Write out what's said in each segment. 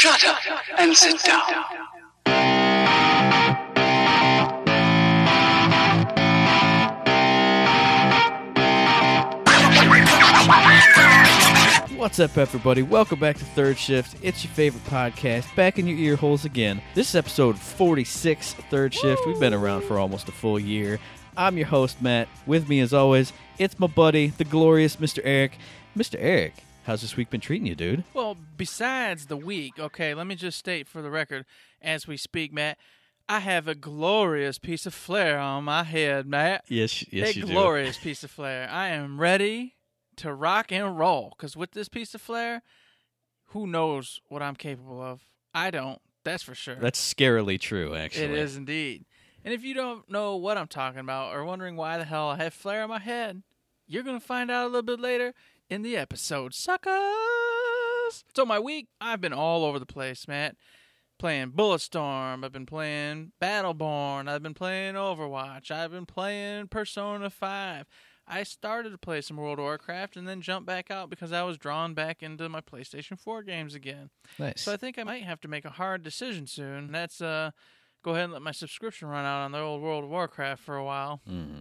Shut up and sit down. What's up, everybody? Welcome back to Third Shift. It's your favorite podcast, back in your ear holes again. This is episode 46 of Third Shift. We've been around for almost a full year. I'm your host, Matt. With me, as always, it's my buddy, the glorious Mr. Eric. Mr. Eric, how's this week been treating you, dude? Well, besides the week, okay, let me just state for the record, as we speak, Matt, I have a glorious piece of flair on my head, Matt. Yes, you do. A glorious piece of flair. I am ready to rock and roll, because with this piece of flair, who knows what I'm capable of? I don't, that's for sure. That's scarily true, actually. It is indeed. And if you don't know what I'm talking about or wondering why the hell I have flair on my head, you're going to find out a little bit later in the episode, suckers. So my week, I've been all over the place, Matt. Playing Bulletstorm, I've been playing Battleborn, I've been playing Overwatch, I've been playing Persona 5. I started to play some World of Warcraft and then jumped back out because I was drawn back into my PlayStation 4 games again. Nice. So I think I might have to make a hard decision soon. That's go ahead and let my subscription run out on the old World of Warcraft for a while,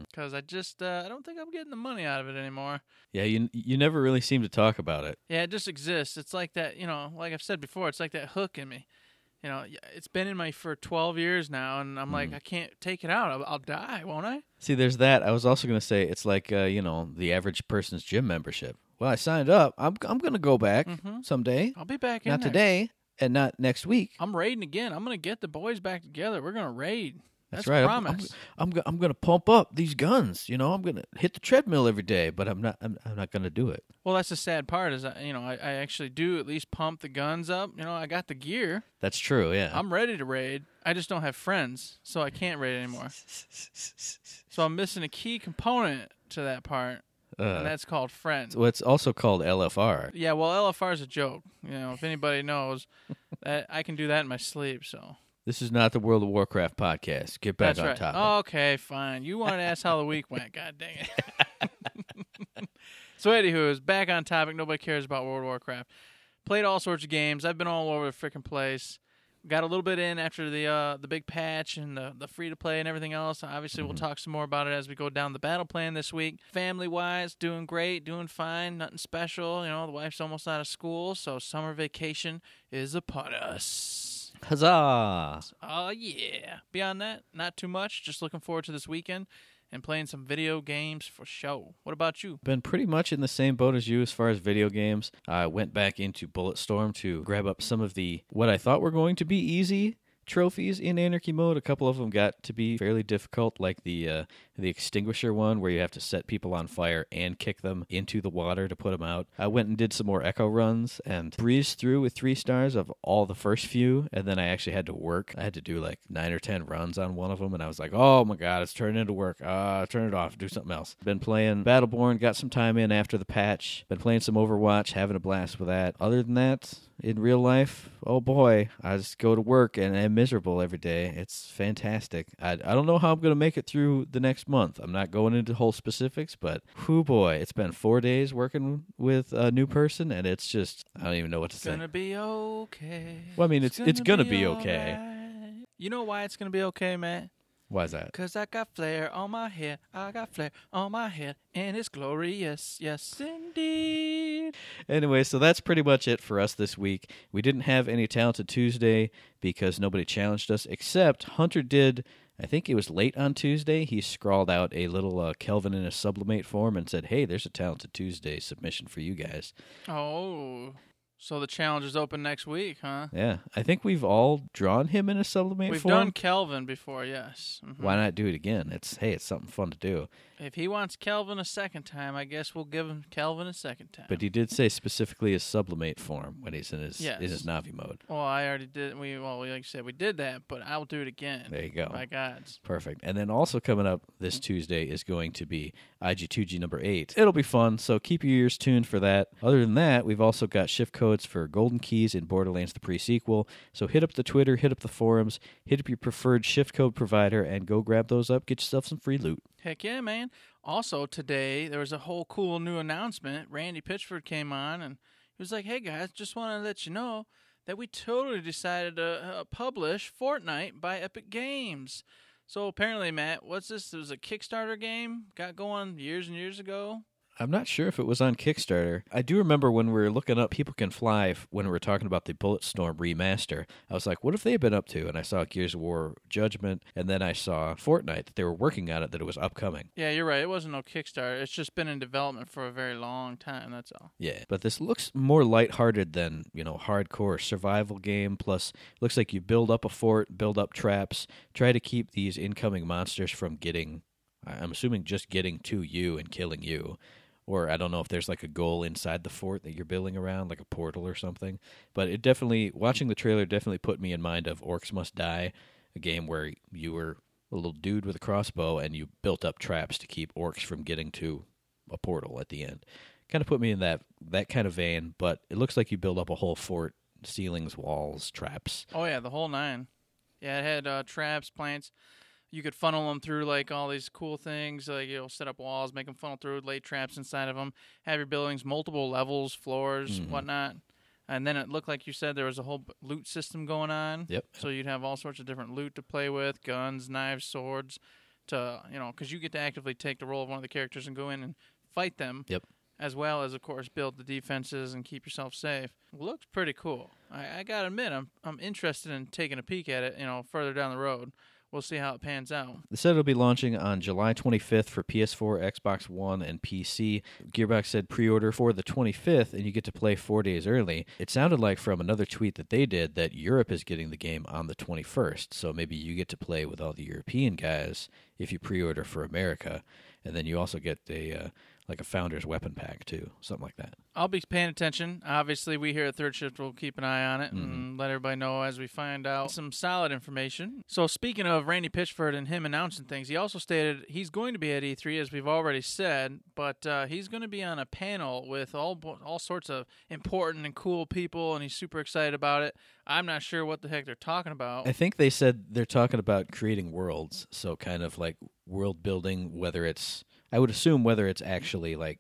because I just I don't think I'm getting the money out of it anymore. Yeah, you never really seem to talk about it. Yeah, it just exists. It's like that, you know, like I've said before, it's like that hook in me. You know, it's been in my for 12 years now, and I'm like, I can't take it out. I'll die, won't I? See, there's that. I was also going to say, it's like, you know, the average person's gym membership. Well, I signed up. I'm going to go back someday. I'll be back in there. Not today. And not next week. I'm raiding again. I'm going to get the boys back together. We're going to raid. That's right. Promise. I'm going to pump up these guns. You know, I'm going to hit the treadmill every day, but I'm not going to do it. Well, that's the sad part is, I actually do at least pump the guns up. You know, I got the gear. That's true, yeah. I'm ready to raid. I just don't have friends, so I can't raid anymore. So I'm missing a key component to that part. And that's called friends. Well, it's also called LFR. Yeah, well, LFR is a joke. You know, if anybody knows, that I can do that in my sleep. So this is not the World of Warcraft podcast. Get back on top. Okay, fine. You want to ask how the week went? God dang it. So anywho, it's back on topic. Nobody cares about World of Warcraft. Played all sorts of games. I've been all over the freaking place. Got a little bit in after the big patch and the free-to-play and everything else. Obviously, we'll talk some more about it as we go down the battle plan this week. Family-wise, doing great, doing fine, nothing special. You know, the wife's almost out of school, so summer vacation is upon us. Huzzah! Oh, yeah. Beyond that, not too much. Just looking forward to this weekend and playing some video games for show. What about you? Been pretty much in the same boat as you as far as video games. I went back into Bulletstorm to grab up some of the, what I thought were going to be easy trophies in Anarchy mode. A couple of them got to be fairly difficult, like the Extinguisher one, where you have to set people on fire and kick them into the water to put them out. I went and did some more echo runs and breezed through with 3 stars of all the first few, and then I actually had to work. I had to do like 9 or 10 runs on one of them, and I was like, oh my god, it's turning into work. Turn it off, do something else. Been playing Battleborn, got some time in after the patch. Been playing some Overwatch, having a blast with that. Other than that, in real life, oh boy, I just go to work and I'm miserable every day. It's fantastic. I don't know how I'm going to make it through the next month. I'm not going into whole specifics, but whoo boy, it's been 4 days working with a new person, and it's just, I don't even know what to say. It's going to be okay. Well, I mean, it's going to be okay. Right. You know why it's going to be okay, Matt? Why is that? Because I got flair on my head. I got flair on my head. And it's glorious. Yes, indeed. Anyway, so that's pretty much it for us this week. We didn't have any Talented Tuesday because nobody challenged us, except Hunter did. I think it was late on Tuesday. He scrawled out a little Kelvin in a sublimate form and said, hey, there's a Talented Tuesday submission for you guys. Oh, so the challenge is open next week, huh? Yeah. I think we've all drawn him in a sublimate form. We've done Kelvin before, yes. Mm-hmm. Why not do it again? It's something fun to do. If he wants Kelvin a second time, I guess we'll give him Kelvin a second time. But he did say specifically a sublimate form when he's in his in his Navi mode. Well, I already did. Like I said, we did that, but I'll do it again. There you go. My gods. Perfect. And then also coming up this Tuesday is going to be IG2G number 8. It'll be fun, so keep your ears tuned for that. Other than that, we've also got shift codes for Golden Keys in Borderlands the Pre-Sequel. So hit up the Twitter, hit up the forums, hit up your preferred shift code provider, and go grab those up. Get yourself some free loot. Heck yeah, man. Also, today, there was a whole cool new announcement. Randy Pitchford came on, and he was like, hey, guys, just want to let you know that we totally decided to publish Fortnite by Epic Games. So apparently, Matt, what's this? It was a Kickstarter game got going years and years ago. I'm not sure if it was on Kickstarter. I do remember when we were looking up People Can Fly, when we were talking about the Bulletstorm remaster, I was like, what have they been up to? And I saw Gears of War Judgment, and then I saw Fortnite, that they were working on it, that it was upcoming. Yeah, you're right. It wasn't no Kickstarter. It's just been in development for a very long time, that's all. Yeah, but this looks more lighthearted than, you know, hardcore survival game, plus it looks like you build up a fort, build up traps, try to keep these incoming monsters from getting, I'm assuming just getting to you and killing you. Or I don't know if there's like a goal inside the fort that you're building around, like a portal or something. But it definitely, watching the trailer definitely put me in mind of Orcs Must Die, a game where you were a little dude with a crossbow and you built up traps to keep orcs from getting to a portal at the end. Kind of put me in that kind of vein, but it looks like you build up a whole fort, ceilings, walls, traps. Oh yeah, the whole nine. Yeah, it had traps, plants. You could funnel them through, like, all these cool things. Like, you know, set up walls, make them funnel through, lay traps inside of them, have your buildings, multiple levels, floors, whatnot. And then it looked like you said there was a whole loot system going on. Yep. So you'd have all sorts of different loot to play with, guns, knives, swords, to, you know, because you get to actively take the role of one of the characters and go in and fight them. Yep. As well as, of course, build the defenses and keep yourself safe. Looks pretty cool. I got to admit, I'm interested in taking a peek at it, you know, further down the road. We'll see how it pans out. They said it'll be launching on July 25th for PS4, Xbox One, and PC. Gearbox said pre-order for the 25th, and you get to play 4 days early. It sounded like from another tweet that they did that Europe is getting the game on the 21st, so maybe you get to play with all the European guys if you pre-order for America, and then you also get a Founder's Weapon Pack, too, something like that. I'll be paying attention. Obviously, we here at Third Shift will keep an eye on it and let everybody know as we find out some solid information. So speaking of Randy Pitchford and him announcing things, he also stated he's going to be at E3, as we've already said, but he's going to be on a panel with all sorts of important and cool people, and he's super excited about it. I'm not sure what the heck they're talking about. I think they said they're talking about creating worlds, so kind of like world building, whether it's actually like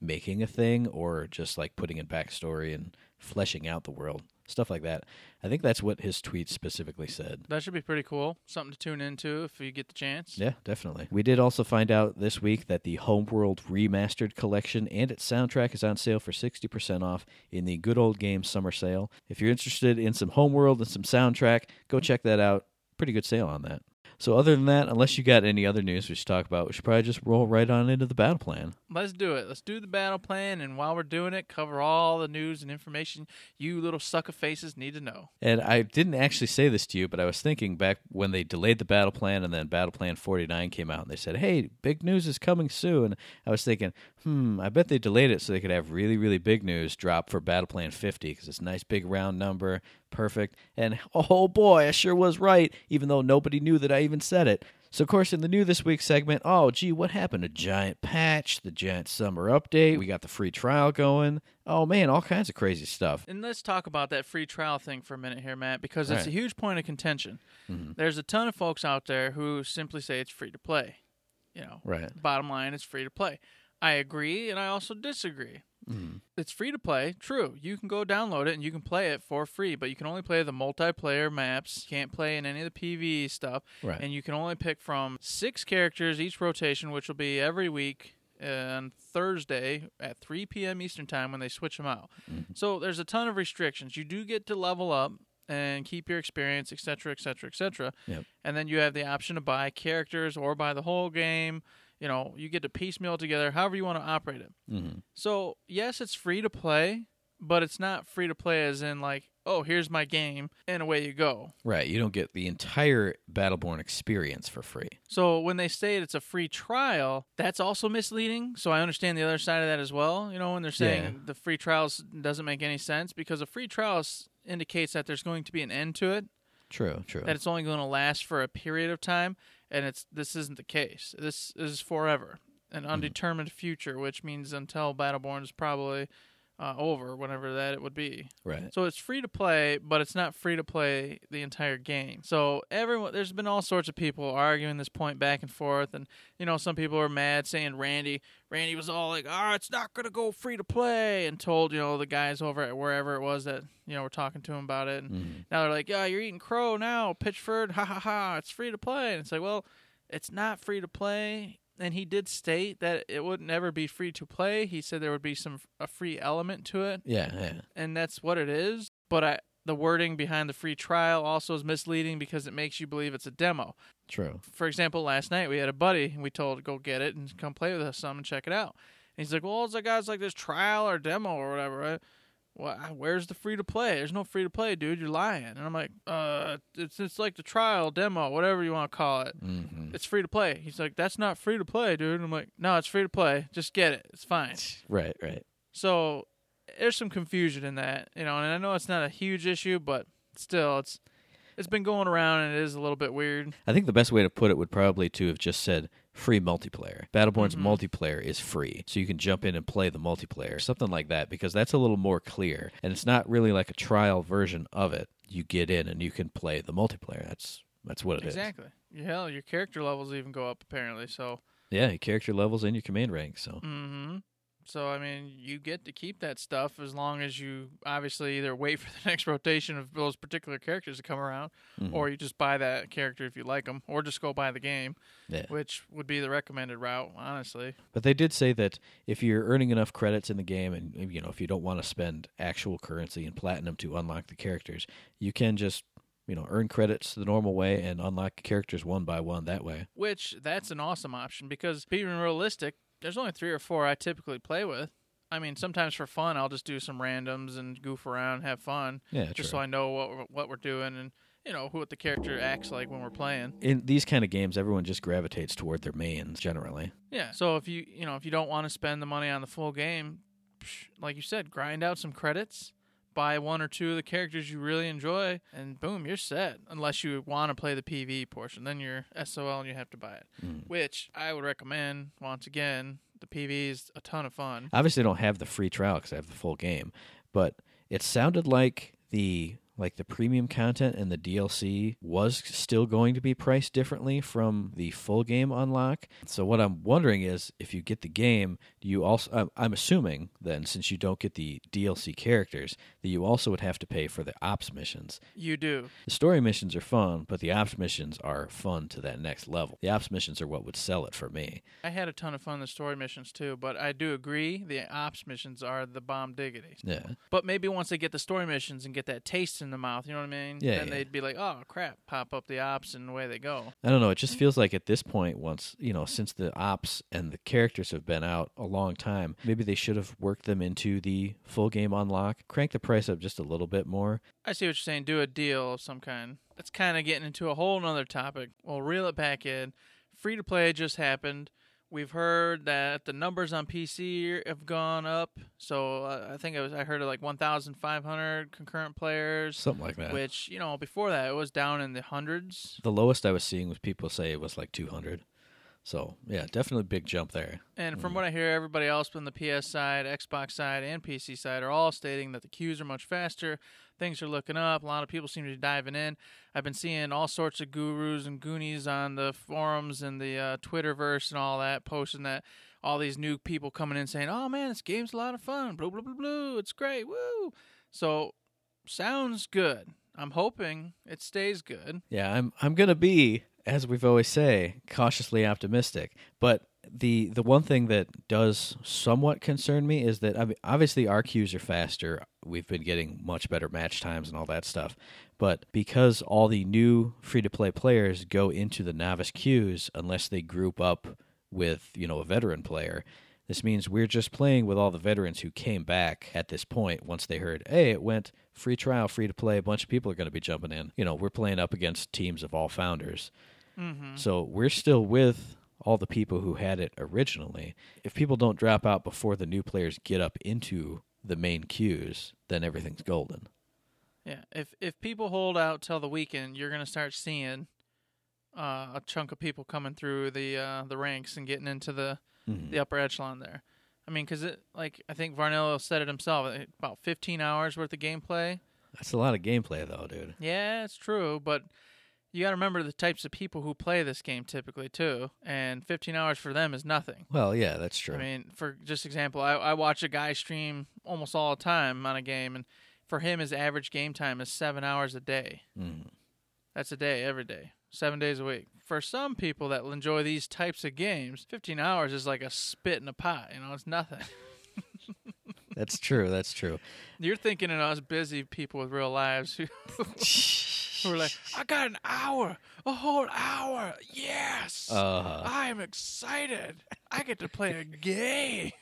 making a thing or just like putting in backstory and fleshing out the world, stuff like that. I think that's what his tweet specifically said. That should be pretty cool. Something to tune into if you get the chance. Yeah, definitely. We did also find out this week that the Homeworld Remastered Collection and its soundtrack is on sale for 60% off in the Good Old Game Summer Sale. If you're interested in some Homeworld and some soundtrack, go check that out. Pretty good sale on that. So other than that, unless you got any other news we should talk about, we should probably just roll right on into the battle plan. Let's do it. Let's do the battle plan, and while we're doing it, cover all the news and information you little sucker faces need to know. And I didn't actually say this to you, but I was thinking back when they delayed the battle plan, and then Battle Plan 49 came out, and they said, hey, big news is coming soon. I was thinking, I bet they delayed it so they could have really, really big news drop for Battle Plan 50, because it's a nice big round number. Perfect. And oh boy, I sure was right, even though nobody knew that I even said it. So of course in the new this week segment, oh gee, what happened? A giant patch, the giant summer update, we got the free trial going. Oh man, all kinds of crazy stuff. And let's talk about that free trial thing for a minute here, Matt, because it's a huge point of contention. Mm-hmm. There's a ton of folks out there who simply say it's free to play. You know, right. Bottom line, it's free to play. I agree and I also disagree. Mm-hmm. It's free to play, true. You can go download it and you can play it for free, but you can only play the multiplayer maps. You can't play in any of the PvE stuff. Right. And you can only pick from 6 characters each rotation, which will be every week on Thursday at 3 p.m. Eastern Time when they switch them out. Mm-hmm. So there's a ton of restrictions. You do get to level up and keep your experience, et cetera, et cetera, et cetera. Yep. And then you have the option to buy characters or buy the whole game. You know, you get to piecemeal together, however you want to operate it. Mm-hmm. So, yes, it's free to play, but it's not free to play as in like, oh, here's my game, and away you go. Right. You don't get the entire Battleborn experience for free. So when they say it's a free trial, that's also misleading. So I understand the other side of that as well. You know, when they're saying the free trial doesn't make any sense, because a free trial indicates that there's going to be an end to it. True. That it's only going to last for a period of time. And this isn't the case. This is forever, an undetermined future, which means until Battleborn is probably over, whenever that it would be. Right. So it's free to play, but it's not free to play the entire game. So everyone, there's been all sorts of people arguing this point back and forth, and you know, some people are mad saying Randy was all like, "Ah, it's not gonna go free to play," and told, you know, the guys over at wherever it was that, you know, we're talking to him about it, and now they're like, "Yeah, you're eating crow now, Pitchford, ha ha ha, it's free to play," and it's like, well, it's not free to play. And he did state that it would never be free to play. He said there would be a free element to it. Yeah. And that's what it is. But the wording behind the free trial also is misleading because it makes you believe it's a demo. True. For example, last night we had a buddy, and we told, go get it and come play with us some and check it out. And he's like, well, it's like, guys, like this trial or demo or whatever, right? Well, where's the free to play? There's no free to play, dude. You're lying. And I'm like, it's like the trial, demo, whatever you want to call it. Mm-hmm. It's free to play. He's like, that's not free to play, dude. And I'm like, no, it's free to play. Just get it. It's fine. Right. So there's some confusion in that, you know. And I know it's not a huge issue, but still, it's been going around, and it is a little bit weird. I think the best way to put it would probably to have just said free multiplayer. Battleborn's multiplayer is free, so you can jump in and play the multiplayer, something like that, because that's a little more clear, and it's not really like a trial version of it. You get in and you can play the multiplayer. That's what it is. Exactly. Hell, your character levels even go up, apparently, so... Yeah, your character levels and your command rank, so... Mm-hmm. So, I mean, you get to keep that stuff as long as you obviously either wait for the next rotation of those particular characters to come around, or you just buy that character if you like them, or just go buy the game, which would be the recommended route, honestly. But they did say that if you're earning enough credits in the game, and you know, if you don't want to spend actual currency and platinum to unlock the characters, you can just, you know, earn credits the normal way and unlock characters one by one that way. Which, that's an awesome option, because being realistic, there's only 3 or 4 I typically play with. I mean, sometimes for fun, I'll just do some randoms and goof around, have fun, so I know what we're doing and, you know, what the character acts like when we're playing. In these kind of games, everyone just gravitates toward their mains generally. Yeah, so if you don't want to spend the money on the full game, like you said, grind out some credits, buy 1 or 2 of the characters you really enjoy, and boom, you're set. Unless you want to play the PvE portion, then you're SOL and you have to buy it, which I would recommend. Once again, the PvE is a ton of fun. Obviously, I don't have the free trial because I have the full game, but it sounded like the premium content and the DLC was still going to be priced differently from the full game unlock. So what I'm wondering is, if you get the game, do you also, I'm assuming then, since you don't get the DLC characters, that you also would have to pay for the ops missions. You do. The story missions are fun, but the ops missions are fun to that next level. The ops missions are what would sell it for me. I had a ton of fun in the story missions too, but I do agree the ops missions are the bomb diggity. Yeah. But maybe once they get the story missions and get that taste in the mouth, you know what I mean? Yeah. Then they'd be like, oh, crap, pop up the ops, and away they go. I don't know. It just feels like at this point, once, you know, since the ops and the characters have been out a long time, maybe they should have worked them into the full game unlock, crank the price up just a little bit more. I see what you're saying. Do a deal of some kind. That's kind of getting into a whole nother topic. We'll reel it back in. Free to play just happened. We've heard that the numbers on PC have gone up. So I think I heard of like 1,500 concurrent players. Something like that. Which, you know, before that, it was down in the hundreds. The lowest I was seeing was people say it was like 200. So, yeah, definitely a big jump there. And from what I hear, everybody else from the PS side, Xbox side, and PC side are all stating that the queues are much faster. Things are looking up. A lot of people seem to be diving in. I've been seeing all sorts of gurus and goonies on the forums and the Twitterverse and all that, posting that all these new people coming in saying, oh, man, this game's a lot of fun. Blah, blah, blah, blah. It's great. Woo. So, sounds good. I'm hoping it stays good. Yeah, I'm going to be, as we've always say, cautiously optimistic. But the one thing that does somewhat concern me is that, I mean, obviously our queues are faster. We've been getting much better match times and all that stuff. But because all the new free-to-play players go into the novice queues unless they group up with, you know, a veteran player, this means we're just playing with all the veterans who came back at this point once they heard, hey, it went free trial, free to play, a bunch of people are going to be jumping in. You know, we're playing up against teams of all founders. Mm-hmm. So we're still with all the people who had it originally. If people don't drop out before the new players get up into the main queues, then everything's golden. Yeah, if people hold out till the weekend, you're going to start seeing a chunk of people coming through the ranks and getting into the upper echelon there. I mean, because I think Varnello said it himself, about 15 hours worth of gameplay. That's a lot of gameplay, though, dude. Yeah, it's true, but you got to remember the types of people who play this game typically, too, and 15 hours for them is nothing. Well, yeah, that's true. I mean, for just example, I watch a guy stream almost all the time on a game, and for him, his average game time is 7 hours a day. Mm. That's a day, every day, 7 days a week. For some people that enjoy these types of games, 15 hours is like a spit in a pot. You know, it's nothing. That's true. That's true. You're thinking of us busy people with real lives who are like, I got an hour, a whole hour. Yes. I'm excited. I get to play a game.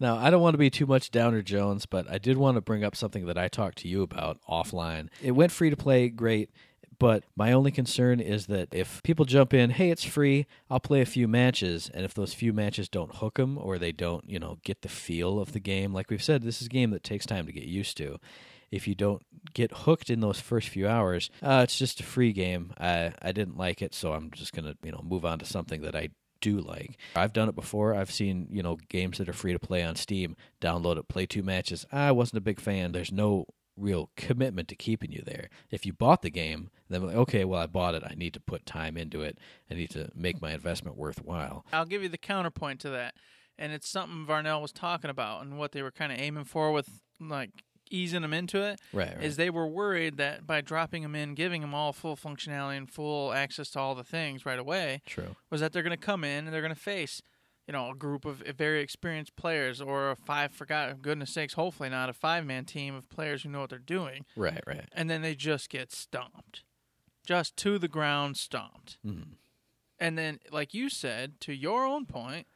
Now, I don't want to be too much Downer Jones, but I did want to bring up something that I talked to you about offline. It went free to play. Great. But my only concern is that if people jump in, hey, it's free, I'll play a few matches, and if those few matches don't hook them or they don't, you know, get the feel of the game, like we've said, this is a game that takes time to get used to. If you don't get hooked in those first few hours, it's just a free game. I didn't like it, so I'm just going to, move on to something that I do like. I've done it before. I've seen, games that are free to play on Steam, download it, play two matches. I wasn't a big fan. There's no real commitment to keeping you there. If you bought the game, then okay, well, I bought it. I need to put time into it. I need to make my investment worthwhile. I'll give you the counterpoint to that, and it's something Varnell was talking about and what they were kind of aiming for with like easing them into it. Right. Is they were worried that by dropping them in, giving them all full functionality and full access to all the things right away, true, was that they're going to come in and they're going to face a group of very experienced players or hopefully not a five-man team of players who know what they're doing. Right, right. And then they just get stomped. Just to the ground stomped. Mm. And then, like you said, to your own point,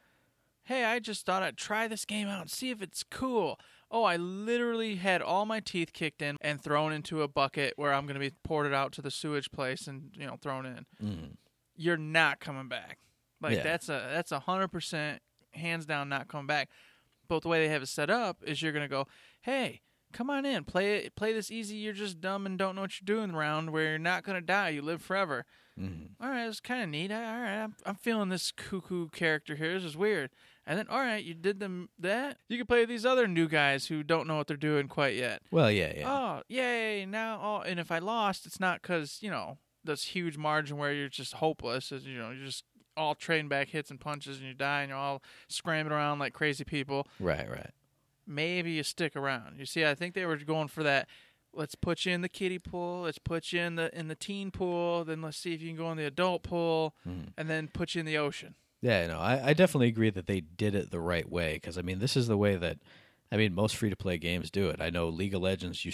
hey, I just thought I'd try this game out and see if it's cool. Oh, I literally had all my teeth kicked in and thrown into a bucket where I'm going to be ported out to the sewage place and, thrown in. Mm. You're not coming back. Like, yeah. That's 100% hands down not coming back. But the way they have it set up is you're going to go, hey, come on in. Play this easy, you're just dumb and don't know what you're doing round where you're not going to die. You live forever. Mm-hmm. All right, it's kind of neat. All right, I'm feeling this cuckoo character here. This is weird. And then, all right, you did them that. You can play with these other new guys who don't know what they're doing quite yet. Well, yeah. Oh, yay. Now, and if I lost, it's not because, this huge margin where you're just hopeless. You're just all trading back hits and punches, and you die, and you're all scrambling around like crazy people. Right, right. Maybe you stick around. You see, I think they were going for that, let's put you in the kiddie pool, let's put you in the teen pool, then let's see if you can go in the adult pool, and then put you in the ocean. Yeah, I definitely agree that they did it the right way, because, this is the way that, most free-to-play games do it. I know League of Legends, you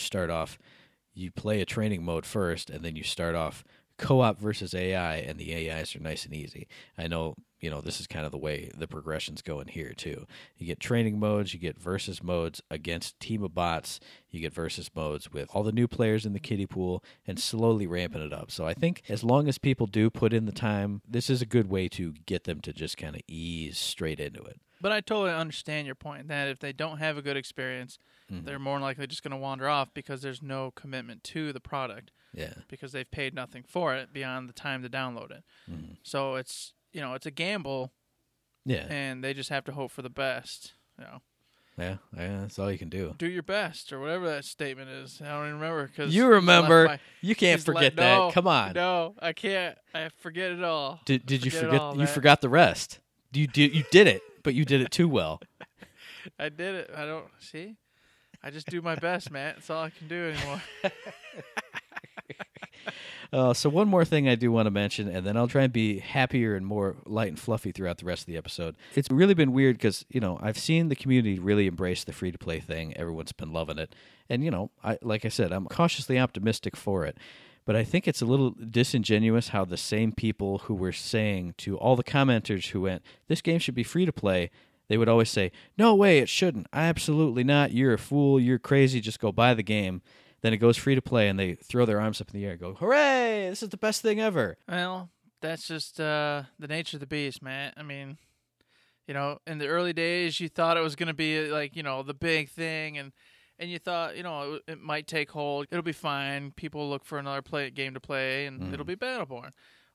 play a training mode first, and then you start off co-op versus AI, and the AIs are nice and easy. I know, this is kind of the way the progressions go in here, too. You get training modes, you get versus modes against team of bots, you get versus modes with all the new players in the kiddie pool, and slowly ramping it up. So I think as long as people do put in the time, this is a good way to get them to just kind of ease straight into it. But I totally understand your point that if they don't have a good experience, they're more likely just going to wander off because there's no commitment to the product. Yeah, because they've paid nothing for it beyond the time to download it. Mm. So it's it's a gamble. Yeah, and they just have to hope for the best. Yeah, that's all you can do. Do your best, or whatever that statement is. I don't even remember because you remember. You can't forget that. No, come on. No, I can't. I forget it all. Did you forget? You forgot the rest. You did it, but you did it too well. I did it. I don't see. I just do my best, Matt. That's all I can do anymore. So one more thing I do want to mention, and then I'll try and be happier and more light and fluffy throughout the rest of the episode. It's really been weird because, I've seen the community really embrace the free-to-play thing. Everyone's been loving it. And, like I said, I'm cautiously optimistic for it. But I think it's a little disingenuous how the same people who were saying to all the commenters who went, this game should be free-to-play, they would always say, no way, it shouldn't. Absolutely not. You're a fool. You're crazy. Just go buy the game. Then it goes free to play, and they throw their arms up in the air and go, hooray, this is the best thing ever. Well, that's just the nature of the beast, Matt. In the early days, you thought it was going to be, the big thing, and you thought, it might take hold. It'll be fine. People look for another game to play, and it'll be Battleborn.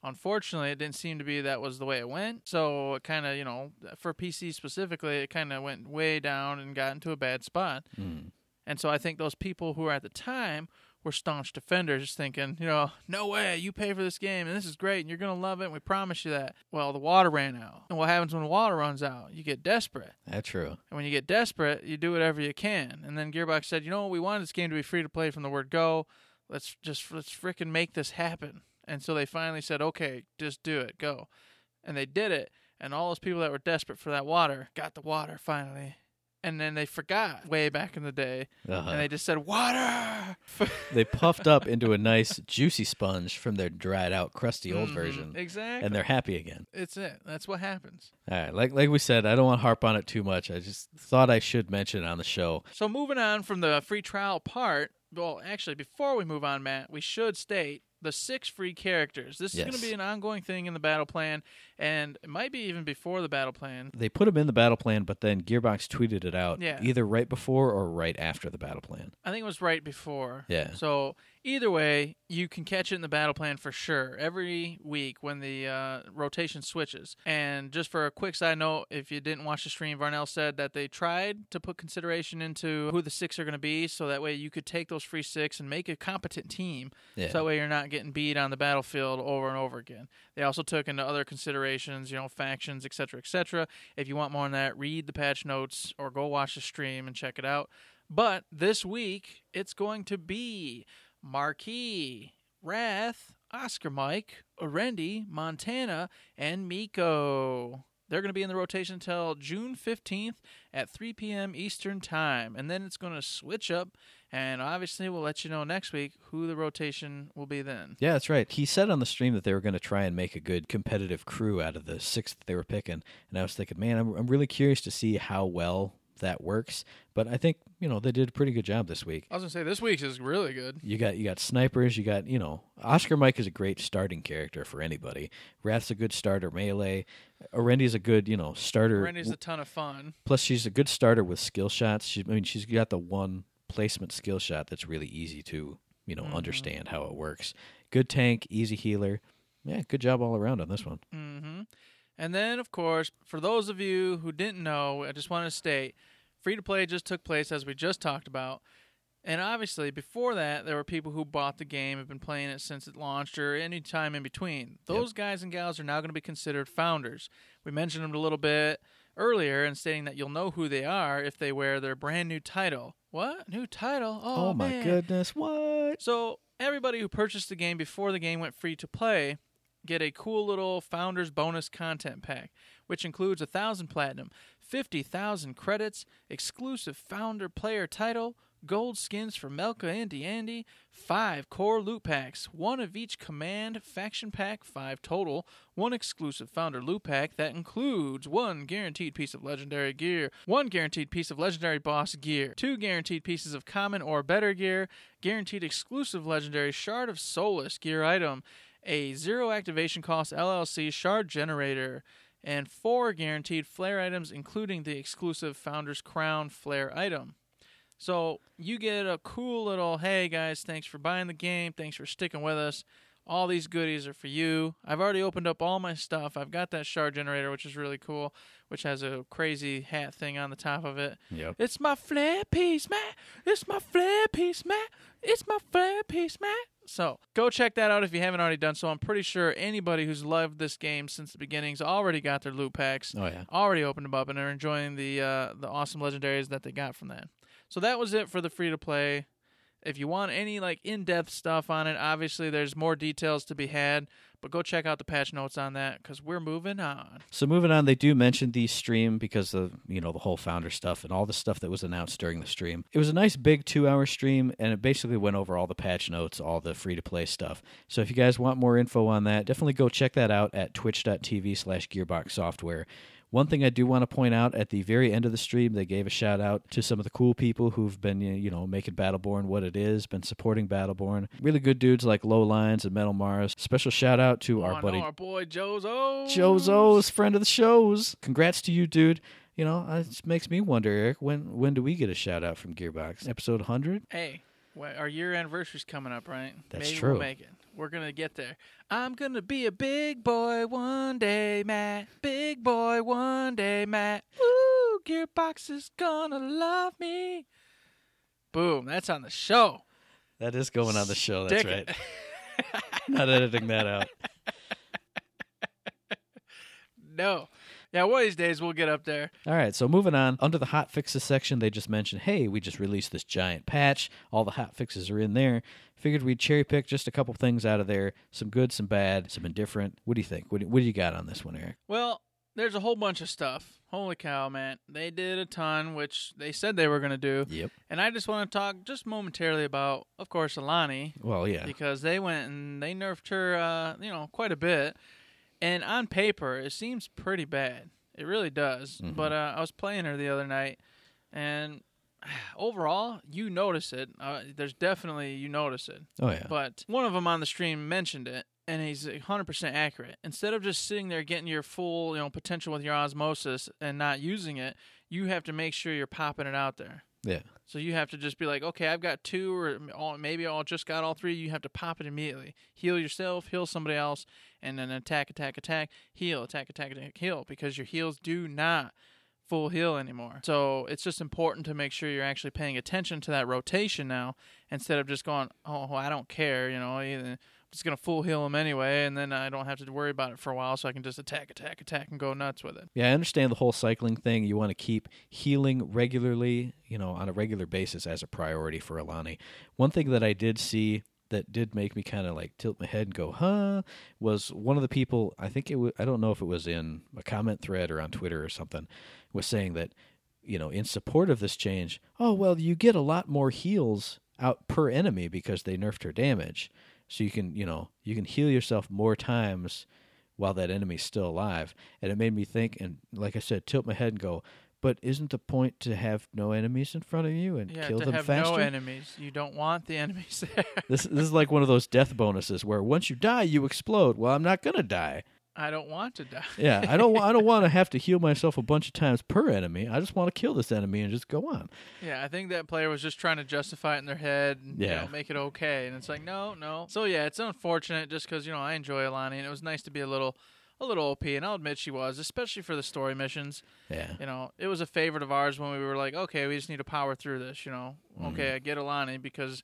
Unfortunately, it didn't seem to be that was the way it went. So it kind of, you know, for PC specifically, it kind of went way down and got into a bad spot. Mm. And so I think those people who were at the time were staunch defenders thinking, you know, no way, you pay for this game and this is great and you're going to love it and we promise you that. Well, the water ran out. And what happens when the water runs out? You get desperate. That's true. And when you get desperate, you do whatever you can. And then Gearbox said, you know, we wanted this game to be free to play from the word go. Let's frickin' make this happen. And so they finally said, okay, just do it, go. And they did it. And all those people that were desperate for that water got the water finally. And then they forgot way back in the day. Uh-huh. And they just said, water! They puffed up into a nice juicy sponge from their dried out, crusty old version. Exactly. And they're happy again. It's it. That's what happens. All right. Like we said, I don't want to harp on it too much. I just thought I should mention it on the show. So moving on from the free trial part, well, actually, before we move on, Matt, we should state the 6 free characters. This is going to be an ongoing thing in the battle plan, and it might be even before the battle plan. They put them in the battle plan, but then Gearbox tweeted it out either right before or right after the battle plan. I think it was right before. Yeah. So either way, you can catch it in the battle plan for sure every week when the rotation switches. And just for a quick side note, if you didn't watch the stream, Varnell said that they tried to put consideration into who the 6 are going to be, so that way you could take those free 6 and make a competent team. Yeah. So that way you're not getting beat on the battlefield over and over again. They also took into other considerations, you know, factions, et cetera, et cetera. If you want more on that, read the patch notes or go watch the stream and check it out. But this week, it's going to be Marquis, Wrath, Oscar Mike, Orendi, Montana, and Miko. They're going to be in the rotation until June 15th at 3 p.m. Eastern Time. And then it's going to switch up, and obviously we'll let you know next week who the rotation will be then. Yeah, that's right. He said on the stream that they were going to try and make a good competitive crew out of the 6 that they were picking. And I was thinking, man, I'm really curious to see how well that works. But I think, you know, they did a pretty good job this week. I was going to say, this week's is really good. You got snipers. You got, you know, Oscar Mike is a great starting character for anybody. Wrath's a good starter melee. Orendi's a good, you know, starter. Orendi's a ton of fun. Plus, she's a good starter with skill shots. She's got the one placement skill shot that's really easy to, you know, understand how it works. Good tank, easy healer. Yeah, good job all around on this one. Mm-hmm. And then, of course, for those of you who didn't know, I just want to state, free-to-play just took place, as we just talked about. And obviously, before that, there were people who bought the game, have been playing it since it launched, or any time in between. Those guys and gals are now going to be considered founders. We mentioned them a little bit earlier in stating that you'll know who they are if they wear their brand-new title. What? New title? Oh man. My goodness, what? So everybody who purchased the game before the game went free-to-play get a cool little Founders Bonus Content Pack, which includes 1,000 Platinum, 50,000 credits, exclusive Founder Player title, gold skins for Melka and Deandi, 5 core loot packs, 1 of each command faction pack, 5 total, 1 exclusive Founder loot pack that includes 1 guaranteed piece of legendary gear, 1 guaranteed piece of legendary boss gear, 2 guaranteed pieces of common or better gear, guaranteed exclusive legendary Shard of Solace gear item, a 0 activation cost LLC shard generator, and 4 guaranteed flare items, including the exclusive Founder's Crown flare item. So you get a cool little, hey guys, thanks for buying the game, thanks for sticking with us. All these goodies are for you. I've already opened up all my stuff. I've got that shard generator, which is really cool, which has a crazy hat thing on the top of it. Yep. It's my flare piece, man. It's my flare piece, man. It's my flare piece, man. So go check that out if you haven't already done so. I'm pretty sure anybody who's loved this game since the beginning's already got their loot packs, already opened them up, and are enjoying the awesome legendaries that they got from that. So that was it for the free-to-play. If you want any like in-depth stuff on it, obviously there's more details to be had, but go check out the patch notes on that because we're moving on. So moving on, they do mention the stream because of, you know, the whole founder stuff and all the stuff that was announced during the stream. It was a nice big 2-hour stream, and it basically went over all the patch notes, all the free-to-play stuff. So if you guys want more info on that, definitely go check that out at twitch.tv/GearboxSoftware. One thing I do want to point out, at the very end of the stream, they gave a shout-out to some of the cool people who've been, you know, making Battleborn what it is, been supporting Battleborn. Really good dudes like Low Lines and Metal Mars. Special shout-out to our boy Jozo. Jozo's friend of the shows. Congrats to you, dude. You know, it makes me wonder, Eric, when do we get a shout-out from Gearbox? Episode 100? Hey. Our year anniversary's coming up, right? That's Maybe true. We'll make it. We're going to get there. I'm going to be a big boy one day, Matt. Big boy one day, Matt. Woo, Gearbox is going to love me. Boom, that's on the show. That is going on the show, that's right. Not editing that out. No. Yeah, one of these days we'll get up there. All right, so moving on. Under the hot fixes section, they just mentioned, hey, we just released this giant patch. All the hot fixes are in there. Figured we'd cherry pick just a couple things out of there. Some good, some bad, some indifferent. What do you think? What do you got on this one, Eric? Well, there's a whole bunch of stuff. Holy cow, man. They did a ton, which they said they were going to do. Yep. And I just want to talk just momentarily about, of course, Alani. Well, yeah. Because they went and they nerfed her, quite a bit. And on paper, it seems pretty bad. It really does. Mm-hmm. But I was playing her the other night, and overall, you notice it. You notice it. Oh, yeah. But one of them on the stream mentioned it, and he's 100% accurate. Instead of just sitting there getting your full potential with your osmosis and not using it, you have to make sure you're popping it out there. Yeah. So you have to just be like, okay, I've got two, or maybe I just got all three. You have to pop it immediately. Heal yourself, heal somebody else, and then attack, heal, attack, heal, because your heals do not full heal anymore. So it's just important to make sure you're actually paying attention to that rotation now instead of just going, oh, I don't care, I'm just going to full heal them anyway, and then I don't have to worry about it for a while, so I can just attack, and go nuts with it. Yeah, I understand the whole cycling thing. You want to keep healing regularly, on a regular basis as a priority for Alani. One thing that I did see that did make me kind of like tilt my head and go, huh, was one of the people, I think it was, I don't know if it was in a comment thread or on Twitter or something, was saying that, in support of this change, oh, well, you get a lot more heals out per enemy because they nerfed her damage. So you can, you can heal yourself more times while that enemy's still alive. And it made me think, and like I said, tilt my head and go, but isn't the point to have no enemies in front of you and kill them faster? Yeah, to have no enemies. You don't want the enemies there. This is like one of those death bonuses where once you die, you explode. Well, I'm not going to die. I don't want to die. Yeah, I don't want to have to heal myself a bunch of times per enemy. I just want to kill this enemy and just go on. Yeah, I think that player was just trying to justify it in their head and make it okay. And it's like, no. So, yeah, it's unfortunate just because, I enjoy Alani, and it was nice to be a little OP, and I'll admit she was, especially for the story missions. Yeah. It was a favorite of ours when we were like, okay, we just need to power through this, Mm-hmm. Okay, I get Alani because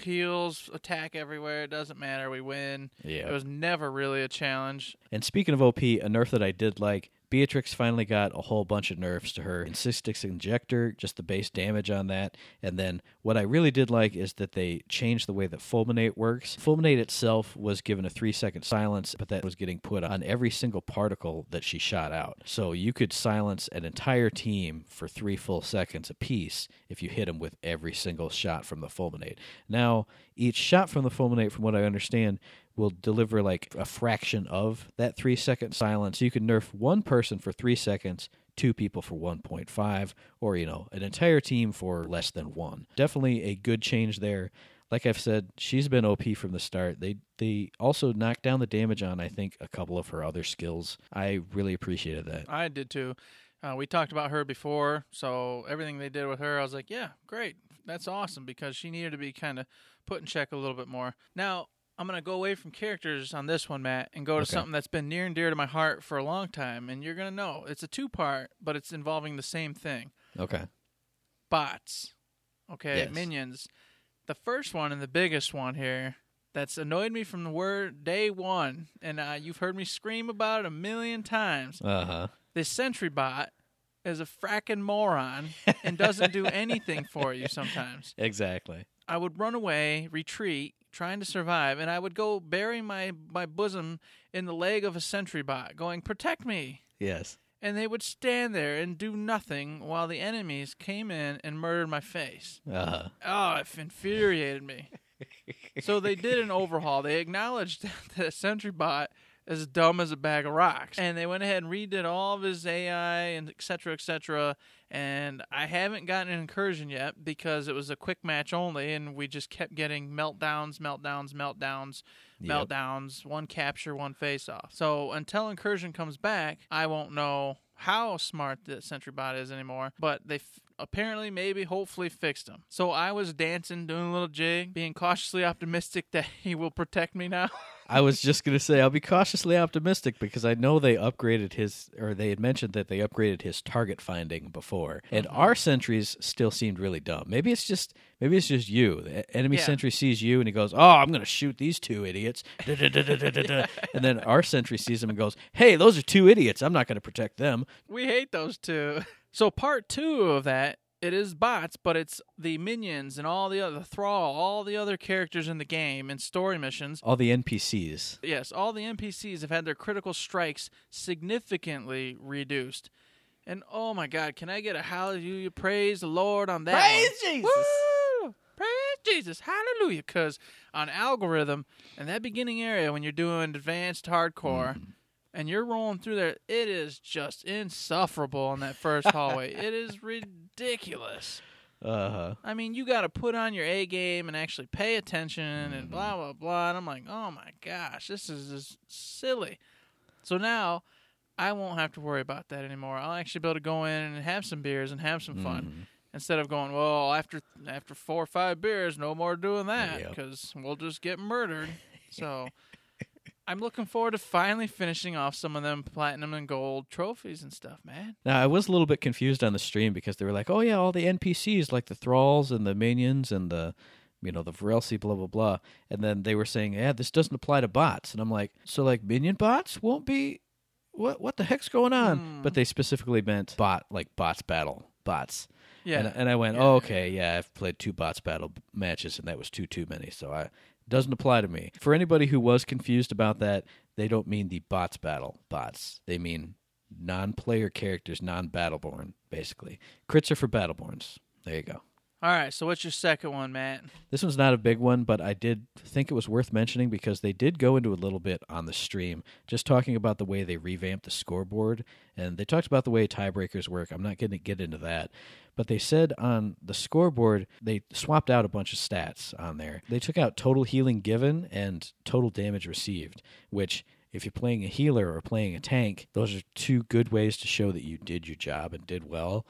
heals, attack everywhere. It doesn't matter. We win. Yeah. It was never really a challenge. And speaking of OP, a nerf that I did like, Beatrix finally got a whole bunch of nerfs to her Cystix Injector, just the base damage on that. And then what I really did like is that they changed the way that Fulminate works. Fulminate itself was given a 3-second silence, but that was getting put on every single particle that she shot out. So you could silence an entire team for 3 full seconds apiece if you hit them with every single shot from the Fulminate. Now, each shot from the Fulminate, from what I understand, will deliver like a fraction of that 3-second silence. You can nerf one person for 3 seconds, 2 people for 1.5, or, an entire team for less than 1. Definitely a good change there. Like I've said, she's been OP from the start. They also knocked down the damage on, I think, a couple of her other skills. I really appreciated that. I did too. We talked about her before, so everything they did with her, I was like, yeah, great. That's awesome, because she needed to be kind of put in check a little bit more. Now, I'm going to go away from characters on this one, Matt, and go to something that's been near and dear to my heart for a long time, and you're going to know. It's a 2-part, but it's involving the same thing. Okay. Bots. Okay, yes. Minions. The first one and the biggest one here that's annoyed me from the word day one, and you've heard me scream about it a million times. Uh-huh. This sentry bot is a frackin' moron and doesn't do anything for you sometimes. Exactly. I would run away, retreat, trying to survive, and I would go bury my bosom in the leg of a sentry bot, going, protect me. Yes. And they would stand there and do nothing while the enemies came in and murdered my face. Uh-huh. Oh, it infuriated me. So they did an overhaul. They acknowledged that the sentry bot as dumb as a bag of rocks. And they went ahead and redid all of his AI and et cetera, and I haven't gotten an incursion yet because it was a quick match only, and we just kept getting meltdowns, one capture, one face-off. So until incursion comes back, I won't know how smart the sentry bot is anymore, but they apparently, maybe, hopefully fixed him. So I was dancing, doing a little jig, being cautiously optimistic that he will protect me now. I was just going to say, I'll be cautiously optimistic because I know they upgraded his, or they had mentioned that they upgraded his target finding before, and our sentries still seemed really dumb. Maybe it's just you. The enemy sentry sees you and he goes, "Oh, I'm going to shoot these two idiots." And then our sentry sees him and goes, "Hey, those are two idiots. I'm not going to protect them. We hate those two." So part two of that, it is bots, but it's the minions and all the other Thrall, all the other characters in the game and story missions. All the NPCs. Yes, all the NPCs have had their critical strikes significantly reduced. And oh my God, can I get a hallelujah, praise the Lord on that? Praise one? Jesus! Woo! Praise Jesus, hallelujah, because on algorithm, in that beginning area when you're doing advanced hardcore, and you're rolling through there, it is just insufferable in that first hallway. It is ridiculous. I mean, you got to put on your A game and actually pay attention and blah, blah, blah. And I'm like, oh my gosh, this is just silly. So now I won't have to worry about that anymore. I'll actually be able to go in and have some beers and have some fun. Instead of going, well, after 4 or 5 beers, no more doing that because we'll just get murdered. So I'm looking forward to finally finishing off some of them platinum and gold trophies and stuff, man. Now, I was a little bit confused on the stream because they were like, oh, yeah, all the NPCs, like the Thralls and the Minions and the, you know, the Varelsi, blah, blah, blah. And then they were saying, yeah, this doesn't apply to bots. And I'm like, so, like, Minion bots won't be, what the heck's going on? But they specifically meant bot, like bots battle, bots. Yeah. And I went, oh, okay, yeah, I've played 2 bots battle matches, and that was too many, so I... Doesn't apply to me. For anybody who was confused about that, they don't mean the bots battle bots. They mean non-player characters, non-Battleborn, basically. Crits are for Battleborns. There you go. All right, so what's your second one, Matt? This one's not a big one, but I did think it was worth mentioning because they did go into a little bit on the stream, just talking about the way they revamped the scoreboard, and they talked about the way tiebreakers work. I'm not going to get into that, but they said on the scoreboard they swapped out a bunch of stats on there. They took out total healing given and total damage received, which if you're playing a healer or playing a tank, those are 2 good ways to show that you did your job and did well.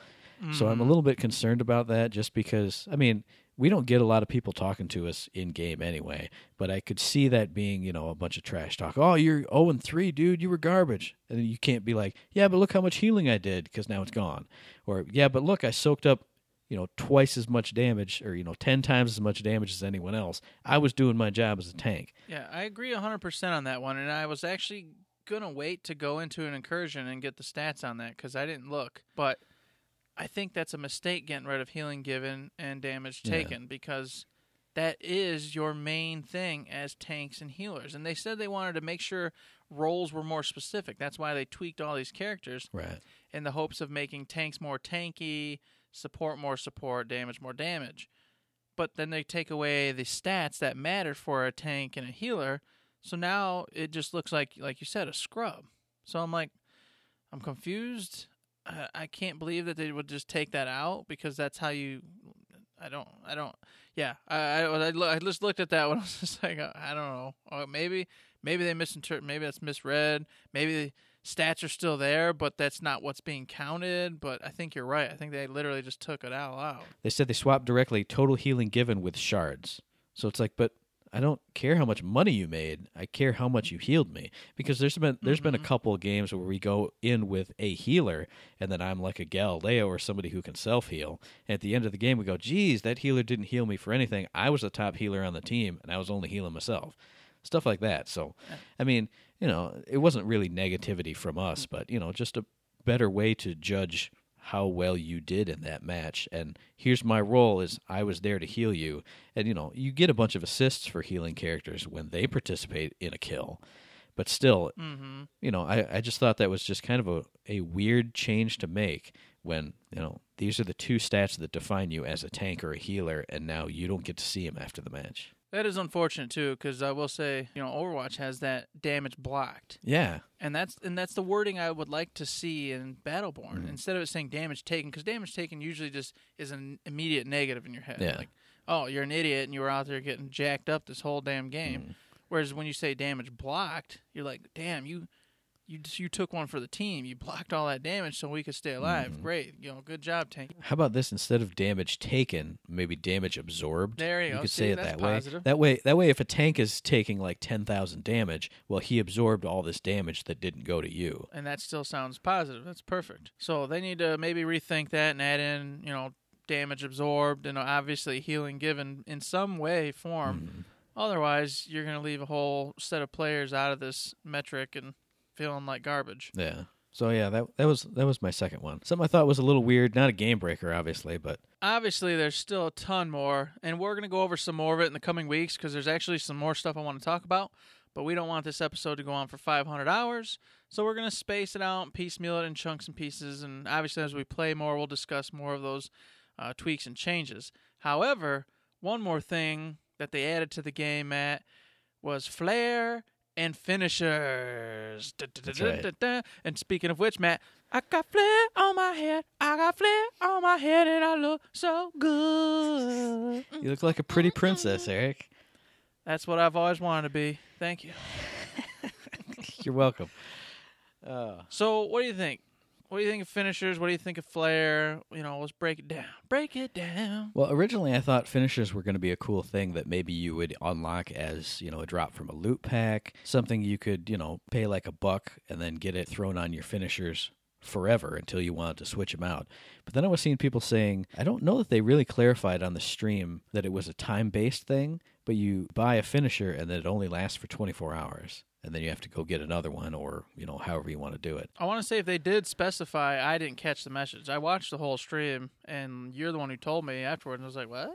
So I'm a little bit concerned about that just because, I mean, we don't get a lot of people talking to us in-game anyway, but I could see that being, you know, a bunch of trash talk. Oh, you're 0-3, dude. You were garbage. And you can't be like, yeah, but look how much healing I did because now it's gone. Or, yeah, but look, I soaked up, you know, twice as much damage or, you know, 10 times as much damage as anyone else. I was doing my job as a tank. Yeah, I agree 100% on that one, and I was actually going to wait to go into an incursion and get the stats on that because I didn't look, but I think that's a mistake getting rid of healing given and damage taken because that is your main thing as tanks and healers. And they said they wanted to make sure roles were more specific. That's why they tweaked all these characters in the hopes of making tanks more tanky, support more support, damage more damage. But then they take away the stats that matter for a tank and a healer. So now it just looks like you said, a scrub. So I'm like, I'm confused. I can't believe that they would just take that out because that's how you. I just looked at that one. I was just like, I don't know. Maybe they misinterpret. Maybe that's misread. Maybe the stats are still there, but that's not what's being counted. But I think you're right. I think they literally just took it all out. They said they swapped directly total healing given with shards. So it's like, but I don't care how much money you made. I care how much you healed me. Because there's been a couple of games where we go in with a healer, and then I'm like a Galileo or somebody who can self-heal. And at the end of the game, we go, geez, that healer didn't heal me for anything. I was the top healer on the team, and I was only healing myself. Stuff like that. So, I mean, you know, it wasn't really negativity from us, but, you know, just a better way to judge how well you did in that match, and here's my role is I was there to heal you, and you know, you get a bunch of assists for healing characters when they participate in a kill, but still, you know, I just thought that was just kind of a weird change to make when, you know, these are the 2 stats that define you as a tank or a healer, and now you don't get to see them after the match. That is unfortunate too, because I will say, you know, Overwatch has that damage blocked. Yeah. And that's the wording I would like to see in Battleborn instead of it saying damage taken, because damage taken usually just is an immediate negative in your head. Yeah. Like, oh, you're an idiot and you were out there getting jacked up this whole damn game. Whereas when you say damage blocked, you're like, damn, you took one for the team. You blocked all that damage so we could stay alive. Great. You know, good job, Tank. How about this? Instead of damage taken, maybe damage absorbed. There you go. Could say it that positive. Way. That way, if a tank is taking like 10,000 damage, well, he absorbed all this damage that didn't go to you. And that still sounds positive. That's perfect. So they need to maybe rethink that and add in, you know, damage absorbed and obviously healing given in some way, form. Otherwise, you're going to leave a whole set of players out of this metric and feeling like garbage. Yeah. So yeah, that was my second one. Something I thought was a little weird, not a game breaker obviously, but obviously there's still a ton more, and we're going to go over some more of it in the coming weeks because there's actually some more stuff I want to talk about, but we don't want this episode to go on for 500 hours, so we're going to space it out, piecemeal it in chunks and pieces, and obviously as we play more, we'll discuss more of those tweaks and changes. However, one more thing that they added to the game, Matt, was flair and finishers. Right. And speaking of which, Matt, I got flair on my head. And I look so good. You look like a pretty princess, Eric. That's what I've always wanted to be. Thank you. You're welcome. So what do you think? What do you think of finishers? What do you think of flair? You know, let's break it down. Well, originally I thought finishers were going to be a cool thing that maybe you would unlock as, you know, a drop from a loot pack, something you could, you know, pay like $1 and then get it thrown on your finishers forever until you wanted to switch them out. But then I was seeing people saying, I don't know that they really clarified on the stream that it was a time-based thing, but you buy a finisher and then it only lasts for 24 hours. And then you have to go get another one, or, you know, however you want to do it. I want to say if they did specify, I didn't catch the message. I watched the whole stream, and you're the one who told me afterward, and I was like, what?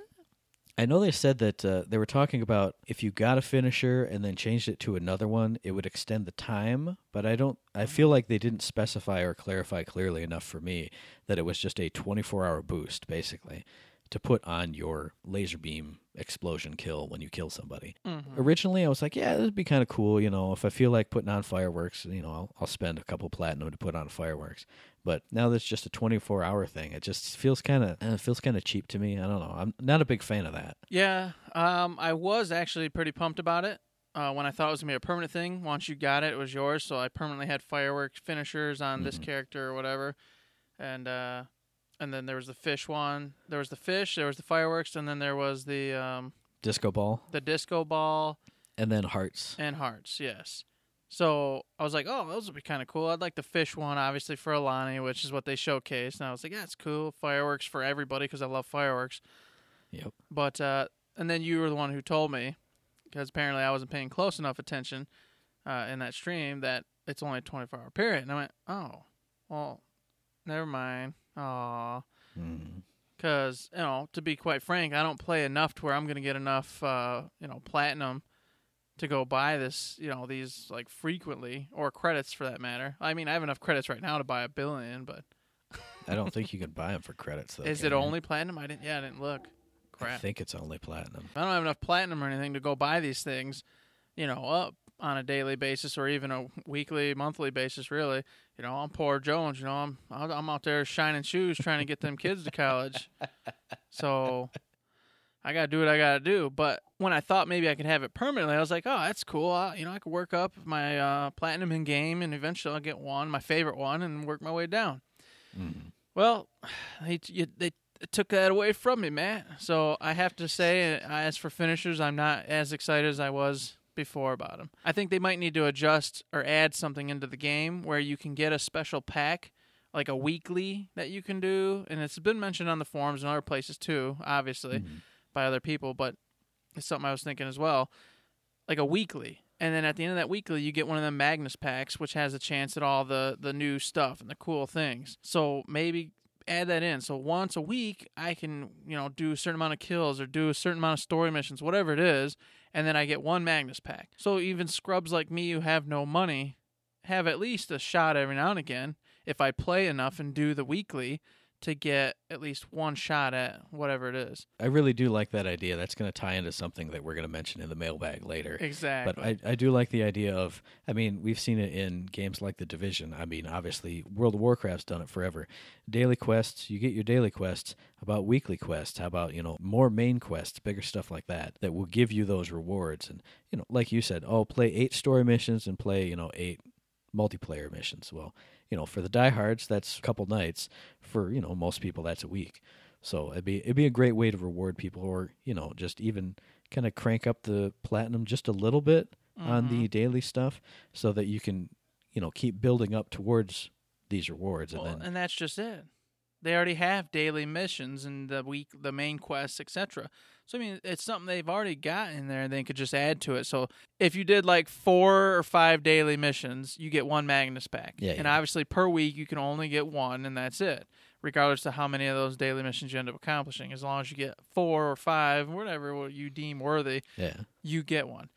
I know they said that they were talking about if you got a finisher and then changed it to another one, it would extend the time, but I feel like they didn't specify or clarify clearly enough for me that it was just a 24-hour boost, basically, to put on your laser beam explosion kill when you kill somebody. Originally, I was like, yeah, this would be kind of cool. You know, if I feel like putting on fireworks, you know, I'll spend a couple platinum to put on fireworks. But now that's just a 24-hour thing. It just feels kind of cheap to me. I don't know. I'm not a big fan of that. Yeah, I was actually pretty pumped about it when I thought it was going to be a permanent thing. Once you got it, it was yours. So I permanently had fireworks finishers on this character or whatever. And then there was the fish one. There was the fish, there was the fireworks, and then there was the... disco ball. The disco ball. And then hearts. And hearts, yes. So I was like, oh, those would be kind of cool. I'd like the fish one, obviously, for Alani, which is what they showcased. And I was like, yeah, it's cool. Fireworks for everybody because I love fireworks. Yep. But, and then you were the one who told me, because apparently I wasn't paying close enough attention in that stream, that it's only a 24-hour period. And I went, oh, well, never mind. Aww, because, you know, to be quite frank, I don't play enough to where I'm going to get enough, you know, platinum to go buy this, you know, these, like, frequently, or credits for that matter. I mean, I have enough credits right now to buy 1 billion, but... I don't think you can buy them for credits, though. Is it only platinum? I didn't look. Crap. I think it's only platinum. I don't have enough platinum or anything to go buy these things, you know, up on a daily basis or even a weekly, monthly basis, really. You know, I'm poor Jones, you know, I'm out there shining shoes trying to get them kids to college. So I got to do what I got to do. But when I thought maybe I could have it permanently, I was like, oh, that's cool. You know, I could work up my platinum in game and eventually I'll get one, my favorite one, and work my way down. Well, they took that away from me, man. So I have to say, as for finishers, I'm not as excited as I was before about them. I think they might need to adjust or add something into the game where you can get a special pack, like a weekly that you can do, and it's been mentioned on the forums and other places too, obviously, by other people, but it's something I was thinking as well, like a weekly. And then at the end of that weekly, you get one of the Magnus packs, which has a chance at all the new stuff and the cool things. So maybe add that in. So once a week, I can, you know, do a certain amount of kills or do a certain amount of story missions, whatever it is, and then I get one Magnus pack. So even scrubs like me who have no money have at least a shot every now and again, if I play enough and do the weekly, to get at least one shot at whatever it is. I really do like that idea. That's going to tie into something that we're going to mention in the mailbag later. Exactly. But I do like the idea of, I mean, we've seen it in games like The Division. I mean, obviously, World of Warcraft's done it forever. Daily quests, you get your daily quests. How about weekly quests? How about, you know, more main quests, bigger stuff like that, that will give you those rewards. And, you know, like you said, oh, play 8 story missions and play, you know, 8 multiplayer missions. Well, you know, for the diehards, that's a couple nights. For, you know, most people, that's a week. So it'd be a great way to reward people, or, you know, just even kind of crank up the platinum just a little bit on the daily stuff, so that you can, you know, keep building up towards these rewards. Well, and that's just it. They already have daily missions and the main quests, etc. So, I mean, it's something they've already got in there, and they could just add to it. So, if you did like 4 or 5 daily missions, you get one Magnus pack. Yeah, and obviously, per week, you can only get one, and that's it, regardless of how many of those daily missions you end up accomplishing. As long as you get 4 or 5, whatever you deem worthy, you get one.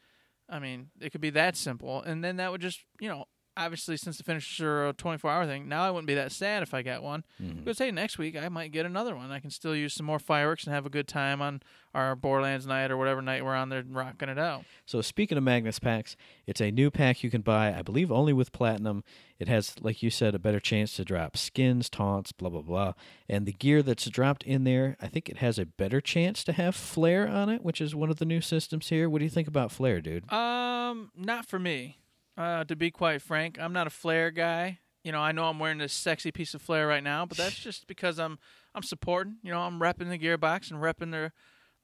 I mean, it could be that simple. And then that would just, you know, obviously, since the finisher 24-hour thing, now I wouldn't be that sad if I got one. Because, hey, next week I might get another one. I can still use some more fireworks and have a good time on our Borderlands night or whatever night we're on there rocking it out. So, speaking of Magnus packs, it's a new pack you can buy, I believe, only with platinum. It has, like you said, a better chance to drop skins, taunts, blah, blah, blah. And the gear that's dropped in there, I think it has a better chance to have Flare on it, which is one of the new systems here. What do you think about Flare, dude? Not for me. To be quite frank, I'm not a Flare guy. You know, I know I'm wearing this sexy piece of Flare right now, but that's just because I'm supporting. You know, I'm repping the Gearbox and repping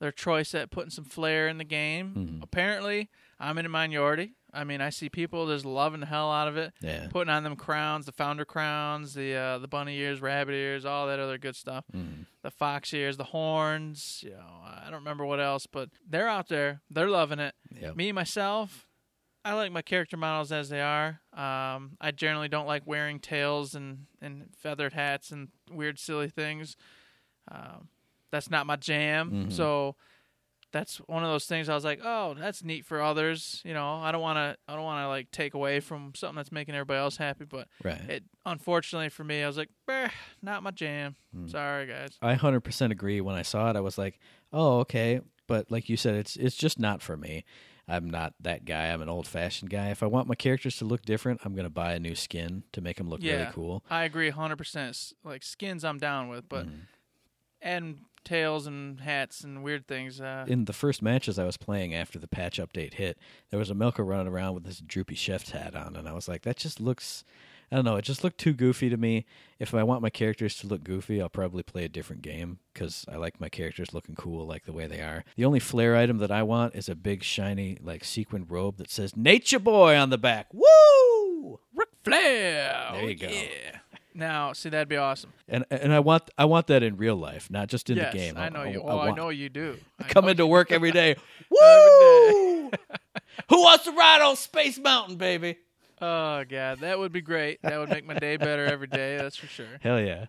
their choice at putting some Flare in the game. Apparently, I'm in a minority. I mean, I see people just loving the hell out of it, putting on them crowns, the founder crowns, the bunny ears, rabbit ears, all that other good stuff, the fox ears, the horns. You know, I don't remember what else, but they're out there. They're loving it. Yep. Me, myself, I like my character models as they are. I generally don't like wearing tails and feathered hats and weird, silly things. That's not my jam. So that's one of those things I was like, oh, that's neat for others. You know, I don't want to like take away from something that's making everybody else happy. But it, unfortunately for me, I was like, not my jam. Sorry, guys. I 100% agree. When I saw it, I was like, oh, okay. But like you said, it's just not for me. I'm not that guy. I'm an old-fashioned guy. If I want my characters to look different, I'm going to buy a new skin to make them look really cool. I agree 100%. Like, skins I'm down with, but and tails and hats and weird things. In the first matches I was playing after the patch update hit, there was a Melka running around with this droopy chef's hat on, and I was like, that just looks, I don't know, it just looked too goofy to me. If I want my characters to look goofy, I'll probably play a different game because I like my characters looking cool like the way they are. The only Flare item that I want is a big, shiny, like, sequined robe that says Nature Boy on the back. Woo! Ric Flair! There you go. Yeah. Now, see, that'd be awesome. And I want that in real life, not just in the game. I know you do. I come into work every day. Woo! Every day. Who wants to ride on Space Mountain, baby? Oh, God, that would be great. That would make my day better every day, that's for sure. Hell yeah.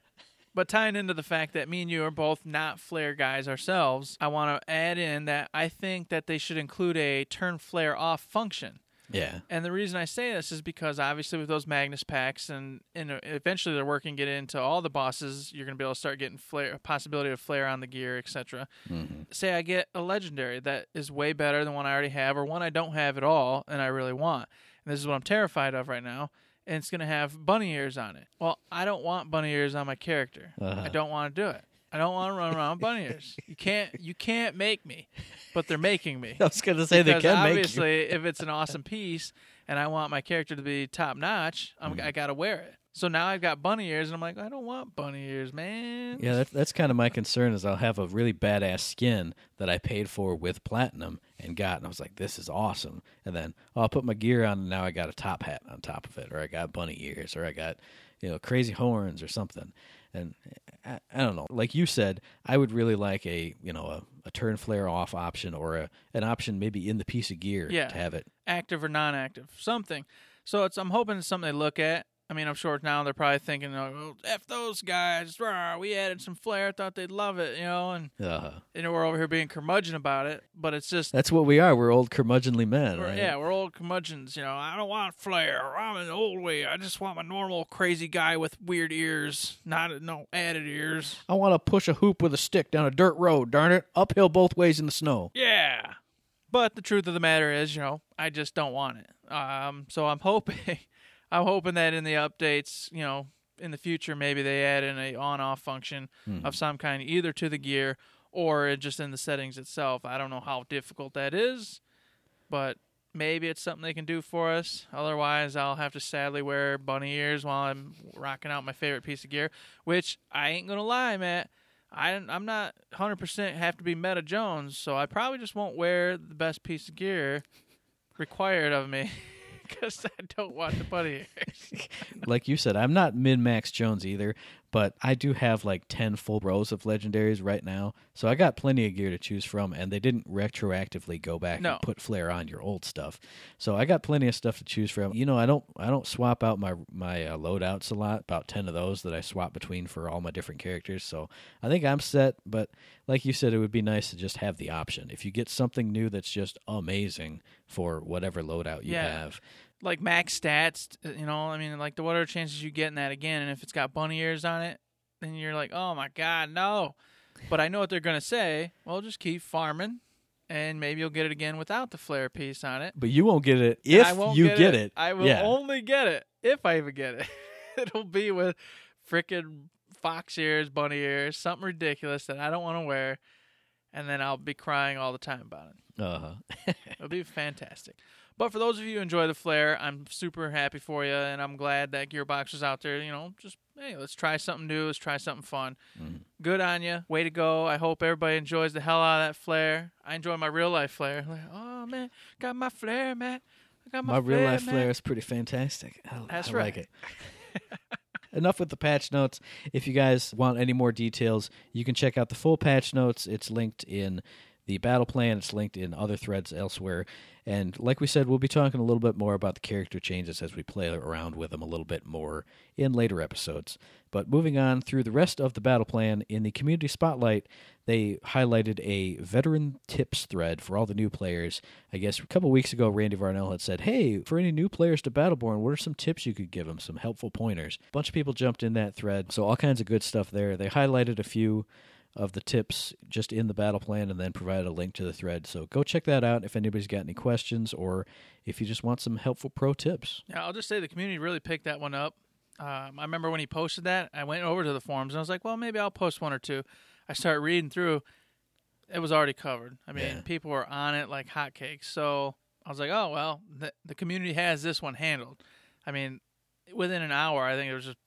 But tying into the fact that me and you are both not Flare guys ourselves, I want to add in that I think that they should include a turn Flare off function. Yeah. And the reason I say this is because, obviously, with those Magnus packs, and eventually they're working get into all the bosses, you're going to be able to start getting Flare, possibility of Flare on the gear, etc. Say I get a legendary that is way better than one I already have, or one I don't have at all and I really want. This is what I'm terrified of right now, and it's going to have bunny ears on it. Well, I don't want bunny ears on my character. I don't want to do it. I don't want to run around with bunny ears. You can't make me, but they're making me. I was going to say they can make you. Obviously, if it's an awesome piece and I want my character to be top-notch, I got to wear it. So now I've got bunny ears, and I'm like, I don't want bunny ears, man. Yeah, that's kind of my concern is I'll have a really badass skin that I paid for with platinum and got, and I was like, this is awesome. And then I'll put my gear on, and now I got a top hat on top of it, or I got bunny ears, or I got, you know, crazy horns or something. And I don't know. Like you said, I would really like a turn Flare off option or an option maybe in the piece of gear to have it. Active or non-active, something. So I'm hoping it's something they look at. I mean, I'm sure now they're probably thinking, oh, F those guys, rah, we added some flair, thought they'd love it, you know, and you know, we're over here being curmudgeon about it, but it's just... That's what we are, we're old curmudgeonly men, right? Yeah, we're old curmudgeons, you know, I don't want flair, I'm an old way, I just want my normal crazy guy with weird ears, not no added ears. I want to push a hoop with a stick down a dirt road, darn it, uphill both ways in the snow. Yeah, but the truth of the matter is, you know, I just don't want it, so I'm hoping that in the updates, you know, in the future, maybe they add in a on-off function of some kind, either to the gear or just in the settings itself. I don't know how difficult that is, but maybe it's something they can do for us. Otherwise, I'll have to sadly wear bunny ears while I'm rocking out my favorite piece of gear, which I ain't going to lie, Matt. I'm not 100% have to be Meta Jones, so I probably just won't wear the best piece of gear required of me. Because I don't want the bunny ears. Like you said, I'm not min-max Jones either, but I do have like 10 full rows of legendaries right now, so I got plenty of gear to choose from, and they didn't retroactively go back and put flair on your old stuff. So I got plenty of stuff to choose from. You know, I don't swap out my loadouts a lot, about 10 of those that I swap between for all my different characters, so I think I'm set, but like you said, it would be nice to just have the option. If you get something new that's just amazing for whatever loadout you have... Like max stats, you know, I mean, like, what are the chances you getting that again? And if it's got bunny ears on it, then you're like, oh, my God, no. But I know what they're going to say. Well, just keep farming, and maybe you'll get it again without the flare piece on it. But you won't get it if you get it. I will only get it if I even get it. It'll be with freaking fox ears, bunny ears, something ridiculous that I don't want to wear, and then I'll be crying all the time about it. Uh-huh. It'll be fantastic. But for those of you who enjoy the flair, I'm super happy for you, and I'm glad that Gearbox is out there. You know, just, hey, let's try something new. Let's try something fun. Mm. Good on you. Way to go. I hope everybody enjoys the hell out of that flair. I enjoy my real-life flair. Like, oh, man, got my flair, Matt. I got my flair, real-life flair is pretty fantastic. That's right. I like it. Enough with the patch notes. If you guys want any more details, you can check out the full patch notes. It's linked in the battle plan. It's linked in other threads elsewhere. And like we said, we'll be talking a little bit more about the character changes as we play around with them a little bit more in later episodes. But moving on through the rest of the battle plan, in the community spotlight, they highlighted a veteran tips thread for all the new players. I guess a couple weeks ago, Randy Varnell had said, hey, for any new players to Battleborn, what are some tips you could give them, some helpful pointers? A bunch of people jumped in that thread, so all kinds of good stuff there. They highlighted a few of the tips just in the battle plan and then provide a link to the thread. So go check that out if anybody's got any questions or if you just want some helpful pro tips. Yeah, I'll just say the community really picked that one up. I remember when he posted that, I went over to the forums and I was like, well, maybe I'll post one or two. I started reading through. It was already covered. I mean, people were on it like hotcakes. So I was like, oh, well, the community has this one handled. I mean, within an hour, I think there was just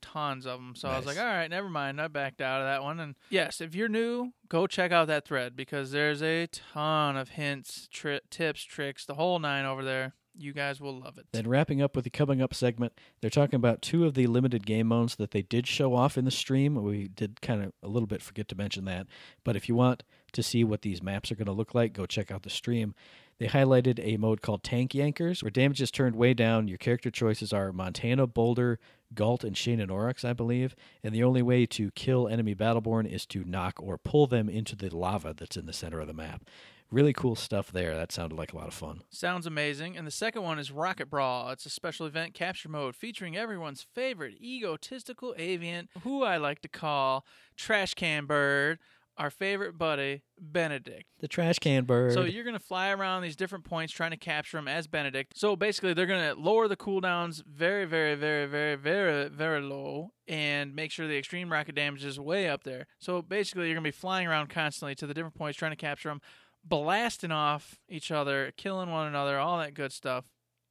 tons of them. So nice. I was like, all right, never mind. I backed out of that one. And yes, if you're new, go check out that thread because there's a ton of hints, tips, tricks, the whole nine over there. You guys will love it. Then wrapping up with the coming up segment, they're talking about two of the limited game modes that they did show off in the stream. We did kind of a little bit forget to mention that. But if you want to see what these maps are going to look like, go check out the stream. They highlighted a mode called Tank Yankers, where damage is turned way down. Your character choices are Montana, Boulder, Galt, and Shane and Orox, I believe. And the only way to kill enemy Battleborn is to knock or pull them into the lava that's in the center of the map. Really cool stuff there. That sounded like a lot of fun. Sounds amazing. And the second one is Rocket Brawl. It's a special event capture mode featuring everyone's favorite egotistical avian, who I like to call Trash Can Bird, our favorite buddy, Benedict. The Trash Can Bird. So you're going to fly around these different points trying to capture him as Benedict. So basically, they're going to lower the cooldowns very, very, very, very, very, very low and make sure the extreme rocket damage is way up there. So basically, you're going to be flying around constantly to the different points trying to capture him, blasting off each other, killing one another, all that good stuff.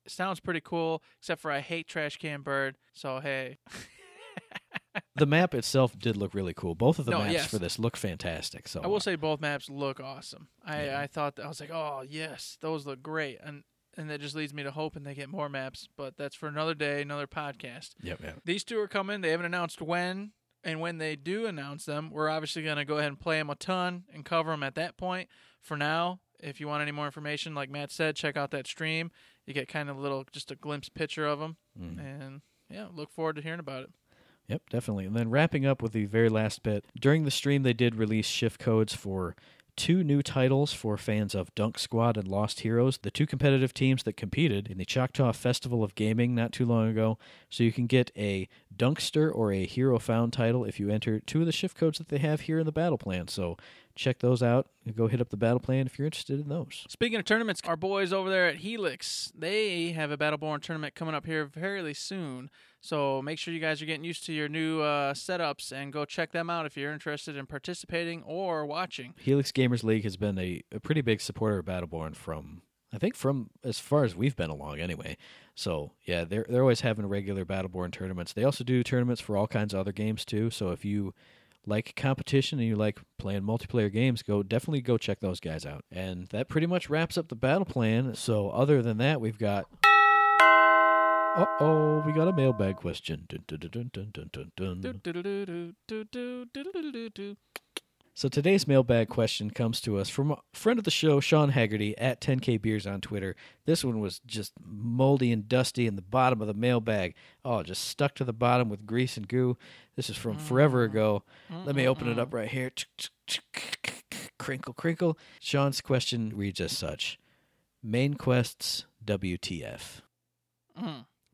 It sounds pretty cool, except for I hate Trash Can Bird, so hey. The map itself did look really cool. Both of the maps for this look fantastic. So I will say both maps look awesome. I thought that, I was like, oh yes, those look great, and that just leads me to hoping they get more maps. But that's for another day, another podcast. Yep. These two are coming. They haven't announced when, and when they do announce them, we're obviously going to go ahead and play them a ton and cover them at that point. For now, if you want any more information, like Matt said, check out that stream. You get kind of a little, just a glimpse picture of them, and yeah, look forward to hearing about it. Yep, definitely. And then wrapping up with the very last bit, during the stream they did release shift codes for two new titles for fans of Dunk Squad and Lost Heroes, the two competitive teams that competed in the Choctaw Festival of Gaming not too long ago. So you can get a Dunkster or a Hero Found title if you enter two of the shift codes that they have here in the battle plan. So check those out. Go hit up the battle plan if you're interested in those. Speaking of tournaments, our boys over there at Helix, they have a Battleborn tournament coming up here fairly soon. So make sure you guys are getting used to your new setups and go check them out if you're interested in participating or watching. Helix Gamers League has been a pretty big supporter of Battleborn from, I think, from as far as we've been along anyway. So, yeah, they're always having regular Battleborn tournaments. They also do tournaments for all kinds of other games, too. So if you like competition and you like playing multiplayer games, definitely go check those guys out. And that pretty much wraps up the battle plan. So other than that, we've got... Uh-oh, we got a mailbag question. Dun, dun, dun, dun, dun, dun, dun. So today's mailbag question comes to us from a friend of the show, Sean Haggerty, at 10K Beers on Twitter. This one was just moldy and dusty in the bottom of the mailbag. Oh, just stuck to the bottom with grease and goo. This is from forever ago. Let me open it up right here. Crinkle, crinkle. Sean's question reads as such. Main quests, WTF.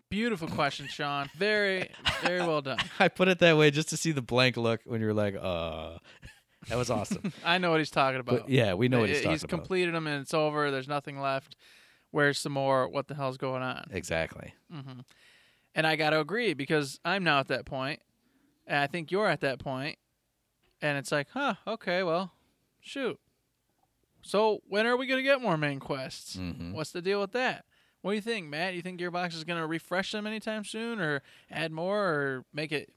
Beautiful question, Sean. Very, very well done. I put it that way just to see the blank look when you were like, That was awesome. I know what he's talking about. But yeah, we know what he's talking about. He's completed them and it's over. There's nothing left. Where's some more? What the hell's going on? Exactly. Mm-hmm. And I got to agree because I'm now at that point, and I think you're at that point, and it's like, huh, okay, well, shoot. So when are we going to get more main quests? Mm-hmm. What's the deal with that? What do you think, Matt? You think Gearbox is going to refresh them anytime soon or add more or make it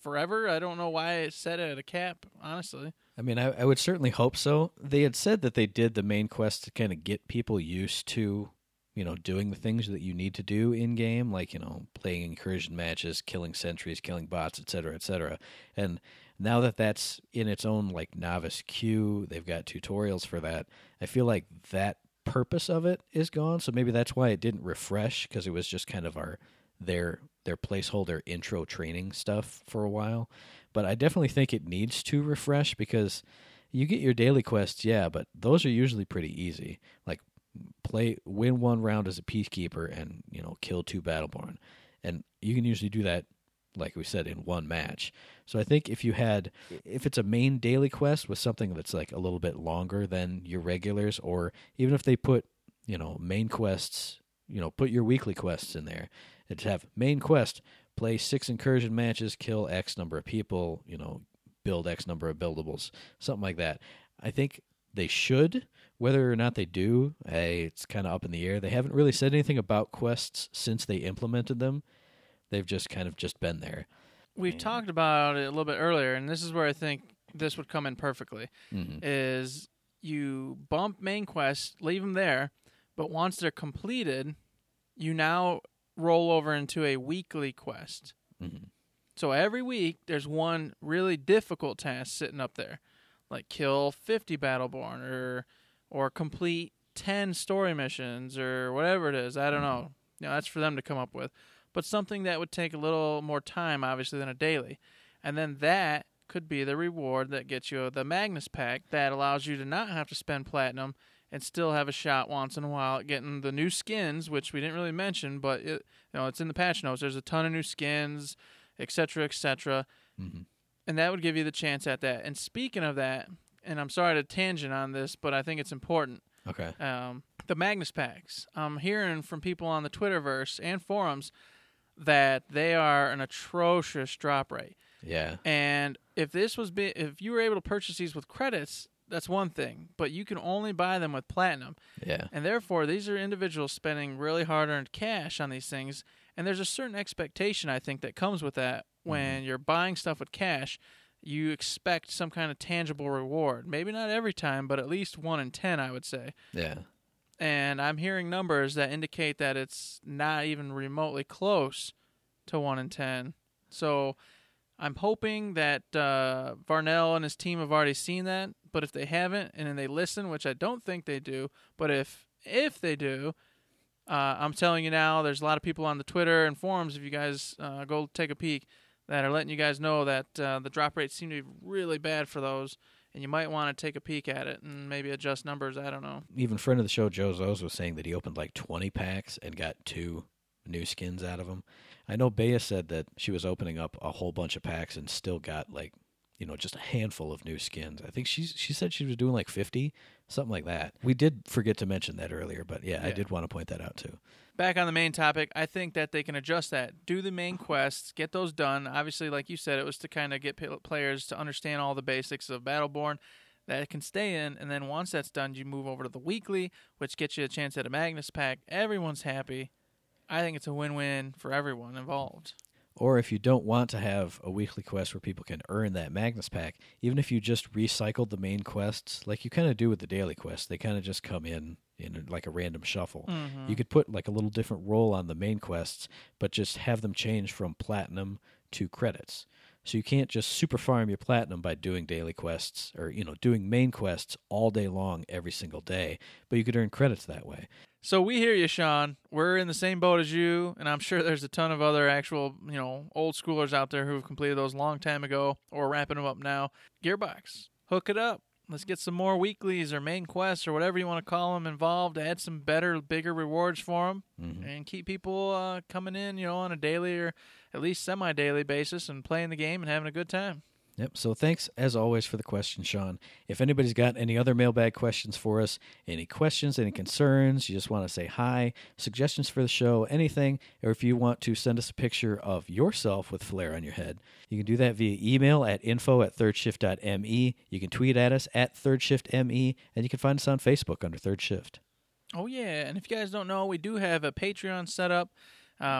forever? I don't know why it set it at a cap, honestly. I mean, I would certainly hope so. They had said that they did the main quest to kind of get people used to, you know, doing the things that you need to do in-game, like, you know, playing incursion matches, killing sentries, killing bots, et cetera, et cetera. And now that that's in its own, like, novice queue, they've got tutorials for that, I feel like that purpose of it is gone, so maybe that's why it didn't refresh, because it was just kind of their placeholder intro training stuff for a while. But I definitely think it needs to refresh, because you get your daily quests, yeah, but those are usually pretty easy. Like, win one round as a peacekeeper and, you know, kill two Battleborn. And you can usually do that, like we said, in one match. So I think if it's a main daily quest with something that's like a little bit longer than your regulars, or even if they put, you know, main quests, you know, put your weekly quests in there. It'd have main quest, play 6 incursion matches, kill X number of people, you know, build X number of buildables, something like that. I think they should. Whether or not they do, it's kind of up in the air. They haven't really said anything about quests since they implemented them. They've just kind of just been there. We've talked about it a little bit earlier, and this is where I think this would come in perfectly, is you bump main quests, leave them there, but once they're completed, you now roll over into a weekly quest. Mm-hmm. So every week, there's one really difficult task sitting up there, like kill 50 Battleborn or complete 10 story missions or whatever it is. I don't know. You know, that's for them to come up with. But something that would take a little more time, obviously, than a daily. And then that could be the reward that gets you the Magnus Pack that allows you to not have to spend platinum and still have a shot once in a while at getting the new skins, which we didn't really mention, but it's in the patch notes. There's a ton of new skins, et cetera, et cetera. Mm-hmm. And that would give you the chance at that. And speaking of that, and I'm sorry to tangent on this, but I think it's important. Okay. The Magnus Packs. I'm hearing from people on the Twitterverse and forums that they are an atrocious drop rate. Yeah. And if you were able to purchase these with credits, that's one thing, but you can only buy them with platinum. Yeah. And therefore, these are individuals spending really hard-earned cash on these things, and there's a certain expectation, I think, that comes with that. When you're buying stuff with cash, you expect some kind of tangible reward. Maybe not every time, but at least 1 in 10, I would say. Yeah. And I'm hearing numbers that indicate that it's not even remotely close to 1 in 10. So I'm hoping that Varnell and his team have already seen that. But if they haven't, and then they listen, which I don't think they do, but if they do, I'm telling you now, there's a lot of people on the Twitter and forums, if you guys go take a peek, that are letting you guys know that the drop rates seem to be really bad for those, and you might want to take a peek at it and maybe adjust numbers. I don't know. Even friend of the show, Joe Zos, was saying that he opened like 20 packs and got 2 new skins out of them. I know Bea said that she was opening up a whole bunch of packs and still got like, you know, just a handful of new skins. I think she said she was doing like 50, something like that. We did forget to mention that earlier, but yeah, I did want to point that out too. Back on the main topic, I think that they can adjust that. Do the main quests, get those done. Obviously, like you said, it was to kind of get players to understand all the basics of Battleborn. That can stay in, and then once that's done, you move over to the weekly, which gets you a chance at a Magnus pack. Everyone's happy. I think it's a win-win for everyone involved. Or if you don't want to have a weekly quest where people can earn that Magnus pack, even if you just recycled the main quests, like you kind of do with the daily quests, they kind of just come in like a random shuffle. Mm-hmm. You could put like a little different role on the main quests, but just have them change from platinum to credits. So you can't just super farm your platinum by doing daily quests or, you know, doing main quests all day long every single day, but you could earn credits that way. So we hear you, Sean. We're in the same boat as you, and I'm sure there's a ton of other actual, you know, old schoolers out there who have completed those long time ago or wrapping them up now. Gearbox, hook it up. Let's get some more weeklies or main quests or whatever you want to call them involved. Add some better, bigger rewards for them, and keep people coming in, you know, on a daily or at least semi-daily basis and playing the game and having a good time. Yep. So thanks, as always, for the question, Sean. If anybody's got any other mailbag questions for us, any questions, any concerns, you just want to say hi, suggestions for the show, anything, or if you want to send us a picture of yourself with flair on your head, you can do that via email at info@thirdshift.me. You can tweet at us at thirdshiftme, and you can find us on Facebook under Third Shift. Oh, yeah. And if you guys don't know, we do have a Patreon set up.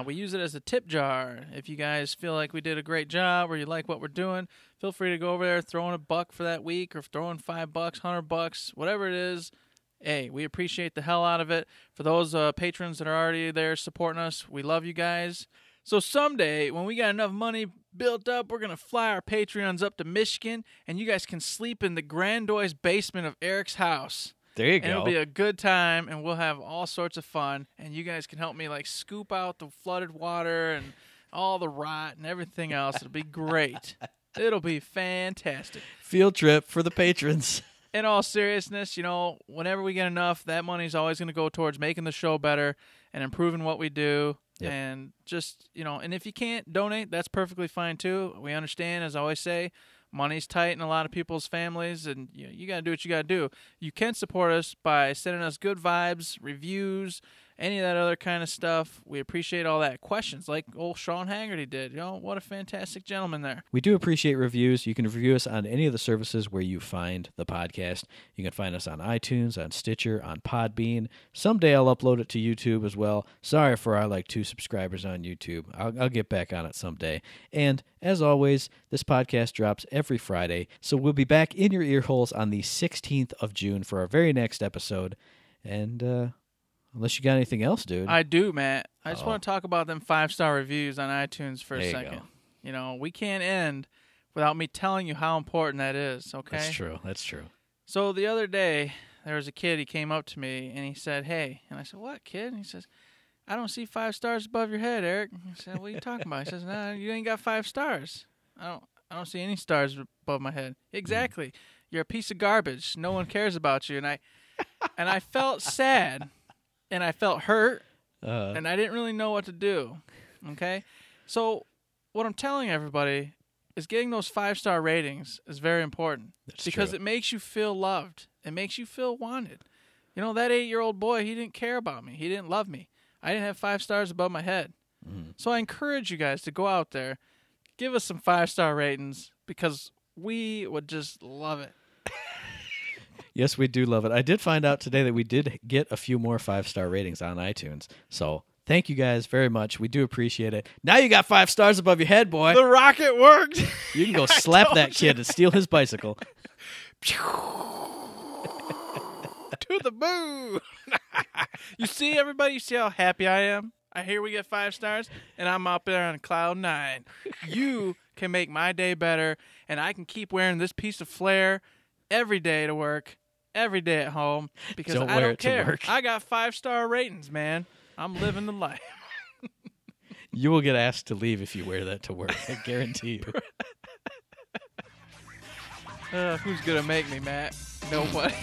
We use it as a tip jar. If you guys feel like we did a great job or you like what we're doing, feel free to go over there, throw in $1 for that week or throw in $5, $100, whatever it is. Hey, we appreciate the hell out of it. For those patrons that are already there supporting us, we love you guys. So someday when we got enough money built up, we're going to fly our Patreons up to Michigan, and you guys can sleep in the grandiose basement of Eric's house. There you go. It'll be a good time, and we'll have all sorts of fun, and you guys can help me, like, scoop out the flooded water and all the rot and everything else. It'll be great. It'll be fantastic. Field trip for the patrons. In all seriousness, you know, whenever we get enough, that money's always going to go towards making the show better and improving what we do. Yep. And just, you know, and if you can't donate, that's perfectly fine, too. We understand, as I always say. Money's tight in a lot of people's families, and you got to do what you got to do. You can support us by sending us good vibes, reviews, any of that other kind of stuff. We appreciate all that. Questions, like old Sean Haggerty did. You know, what a fantastic gentleman there. We do appreciate reviews. You can review us on any of the services where you find the podcast. You can find us on iTunes, on Stitcher, on Podbean. Someday I'll upload it to YouTube as well. Sorry for our, 2 subscribers on YouTube. I'll get back on it someday. And as always, this podcast drops every Friday, so we'll be back in your ear holes on the 16th of June for our very next episode. And unless you got anything else, dude. I do, Matt. I just want to talk about them 5-star reviews on iTunes for a second. You know, we can't end without me telling you how important that is, okay? That's true. So the other day, there was a kid. He came up to me, and he said, hey. And I said, what, kid? And he says, I don't see 5 stars above your head, Eric. I said, what are you talking about? He says, no, you ain't got 5 stars. I don't see any stars above my head. Exactly. Mm. You're a piece of garbage. No one cares about you. And I felt sad, and I felt hurt, and I didn't really know what to do. Okay? So what I'm telling everybody is getting those 5-star ratings is very important. That's because true. It makes you feel loved. It makes you feel wanted. You know, that 8-year-old boy, he didn't care about me. He didn't love me. I didn't have 5 stars above my head. Mm. So I encourage you guys to go out there, give us some 5-star ratings, because we would just love it. Yes, we do love it. I did find out today that we did get a few more 5-star ratings on iTunes. So thank you guys very much. We do appreciate it. Now you got 5 stars above your head, boy. The rocket worked. You can go slap that kid and steal his bicycle. To the moon. You see, everybody, you see how happy I am? I hear we get 5 stars, and I'm up there on cloud 9. You can make my day better, and I can keep wearing this piece of flair every day to work, every day at home, because I don't care. I got 5-star ratings, man. I'm living the life. You will get asked to leave if you wear that to work. I guarantee you. Who's going to make me, Matt? Nobody.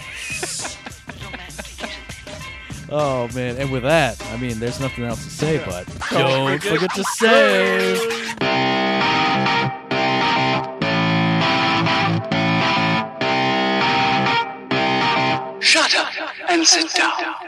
Oh, man. And with that, I mean, there's nothing else to say, but don't forget to save. Shut up and sit down.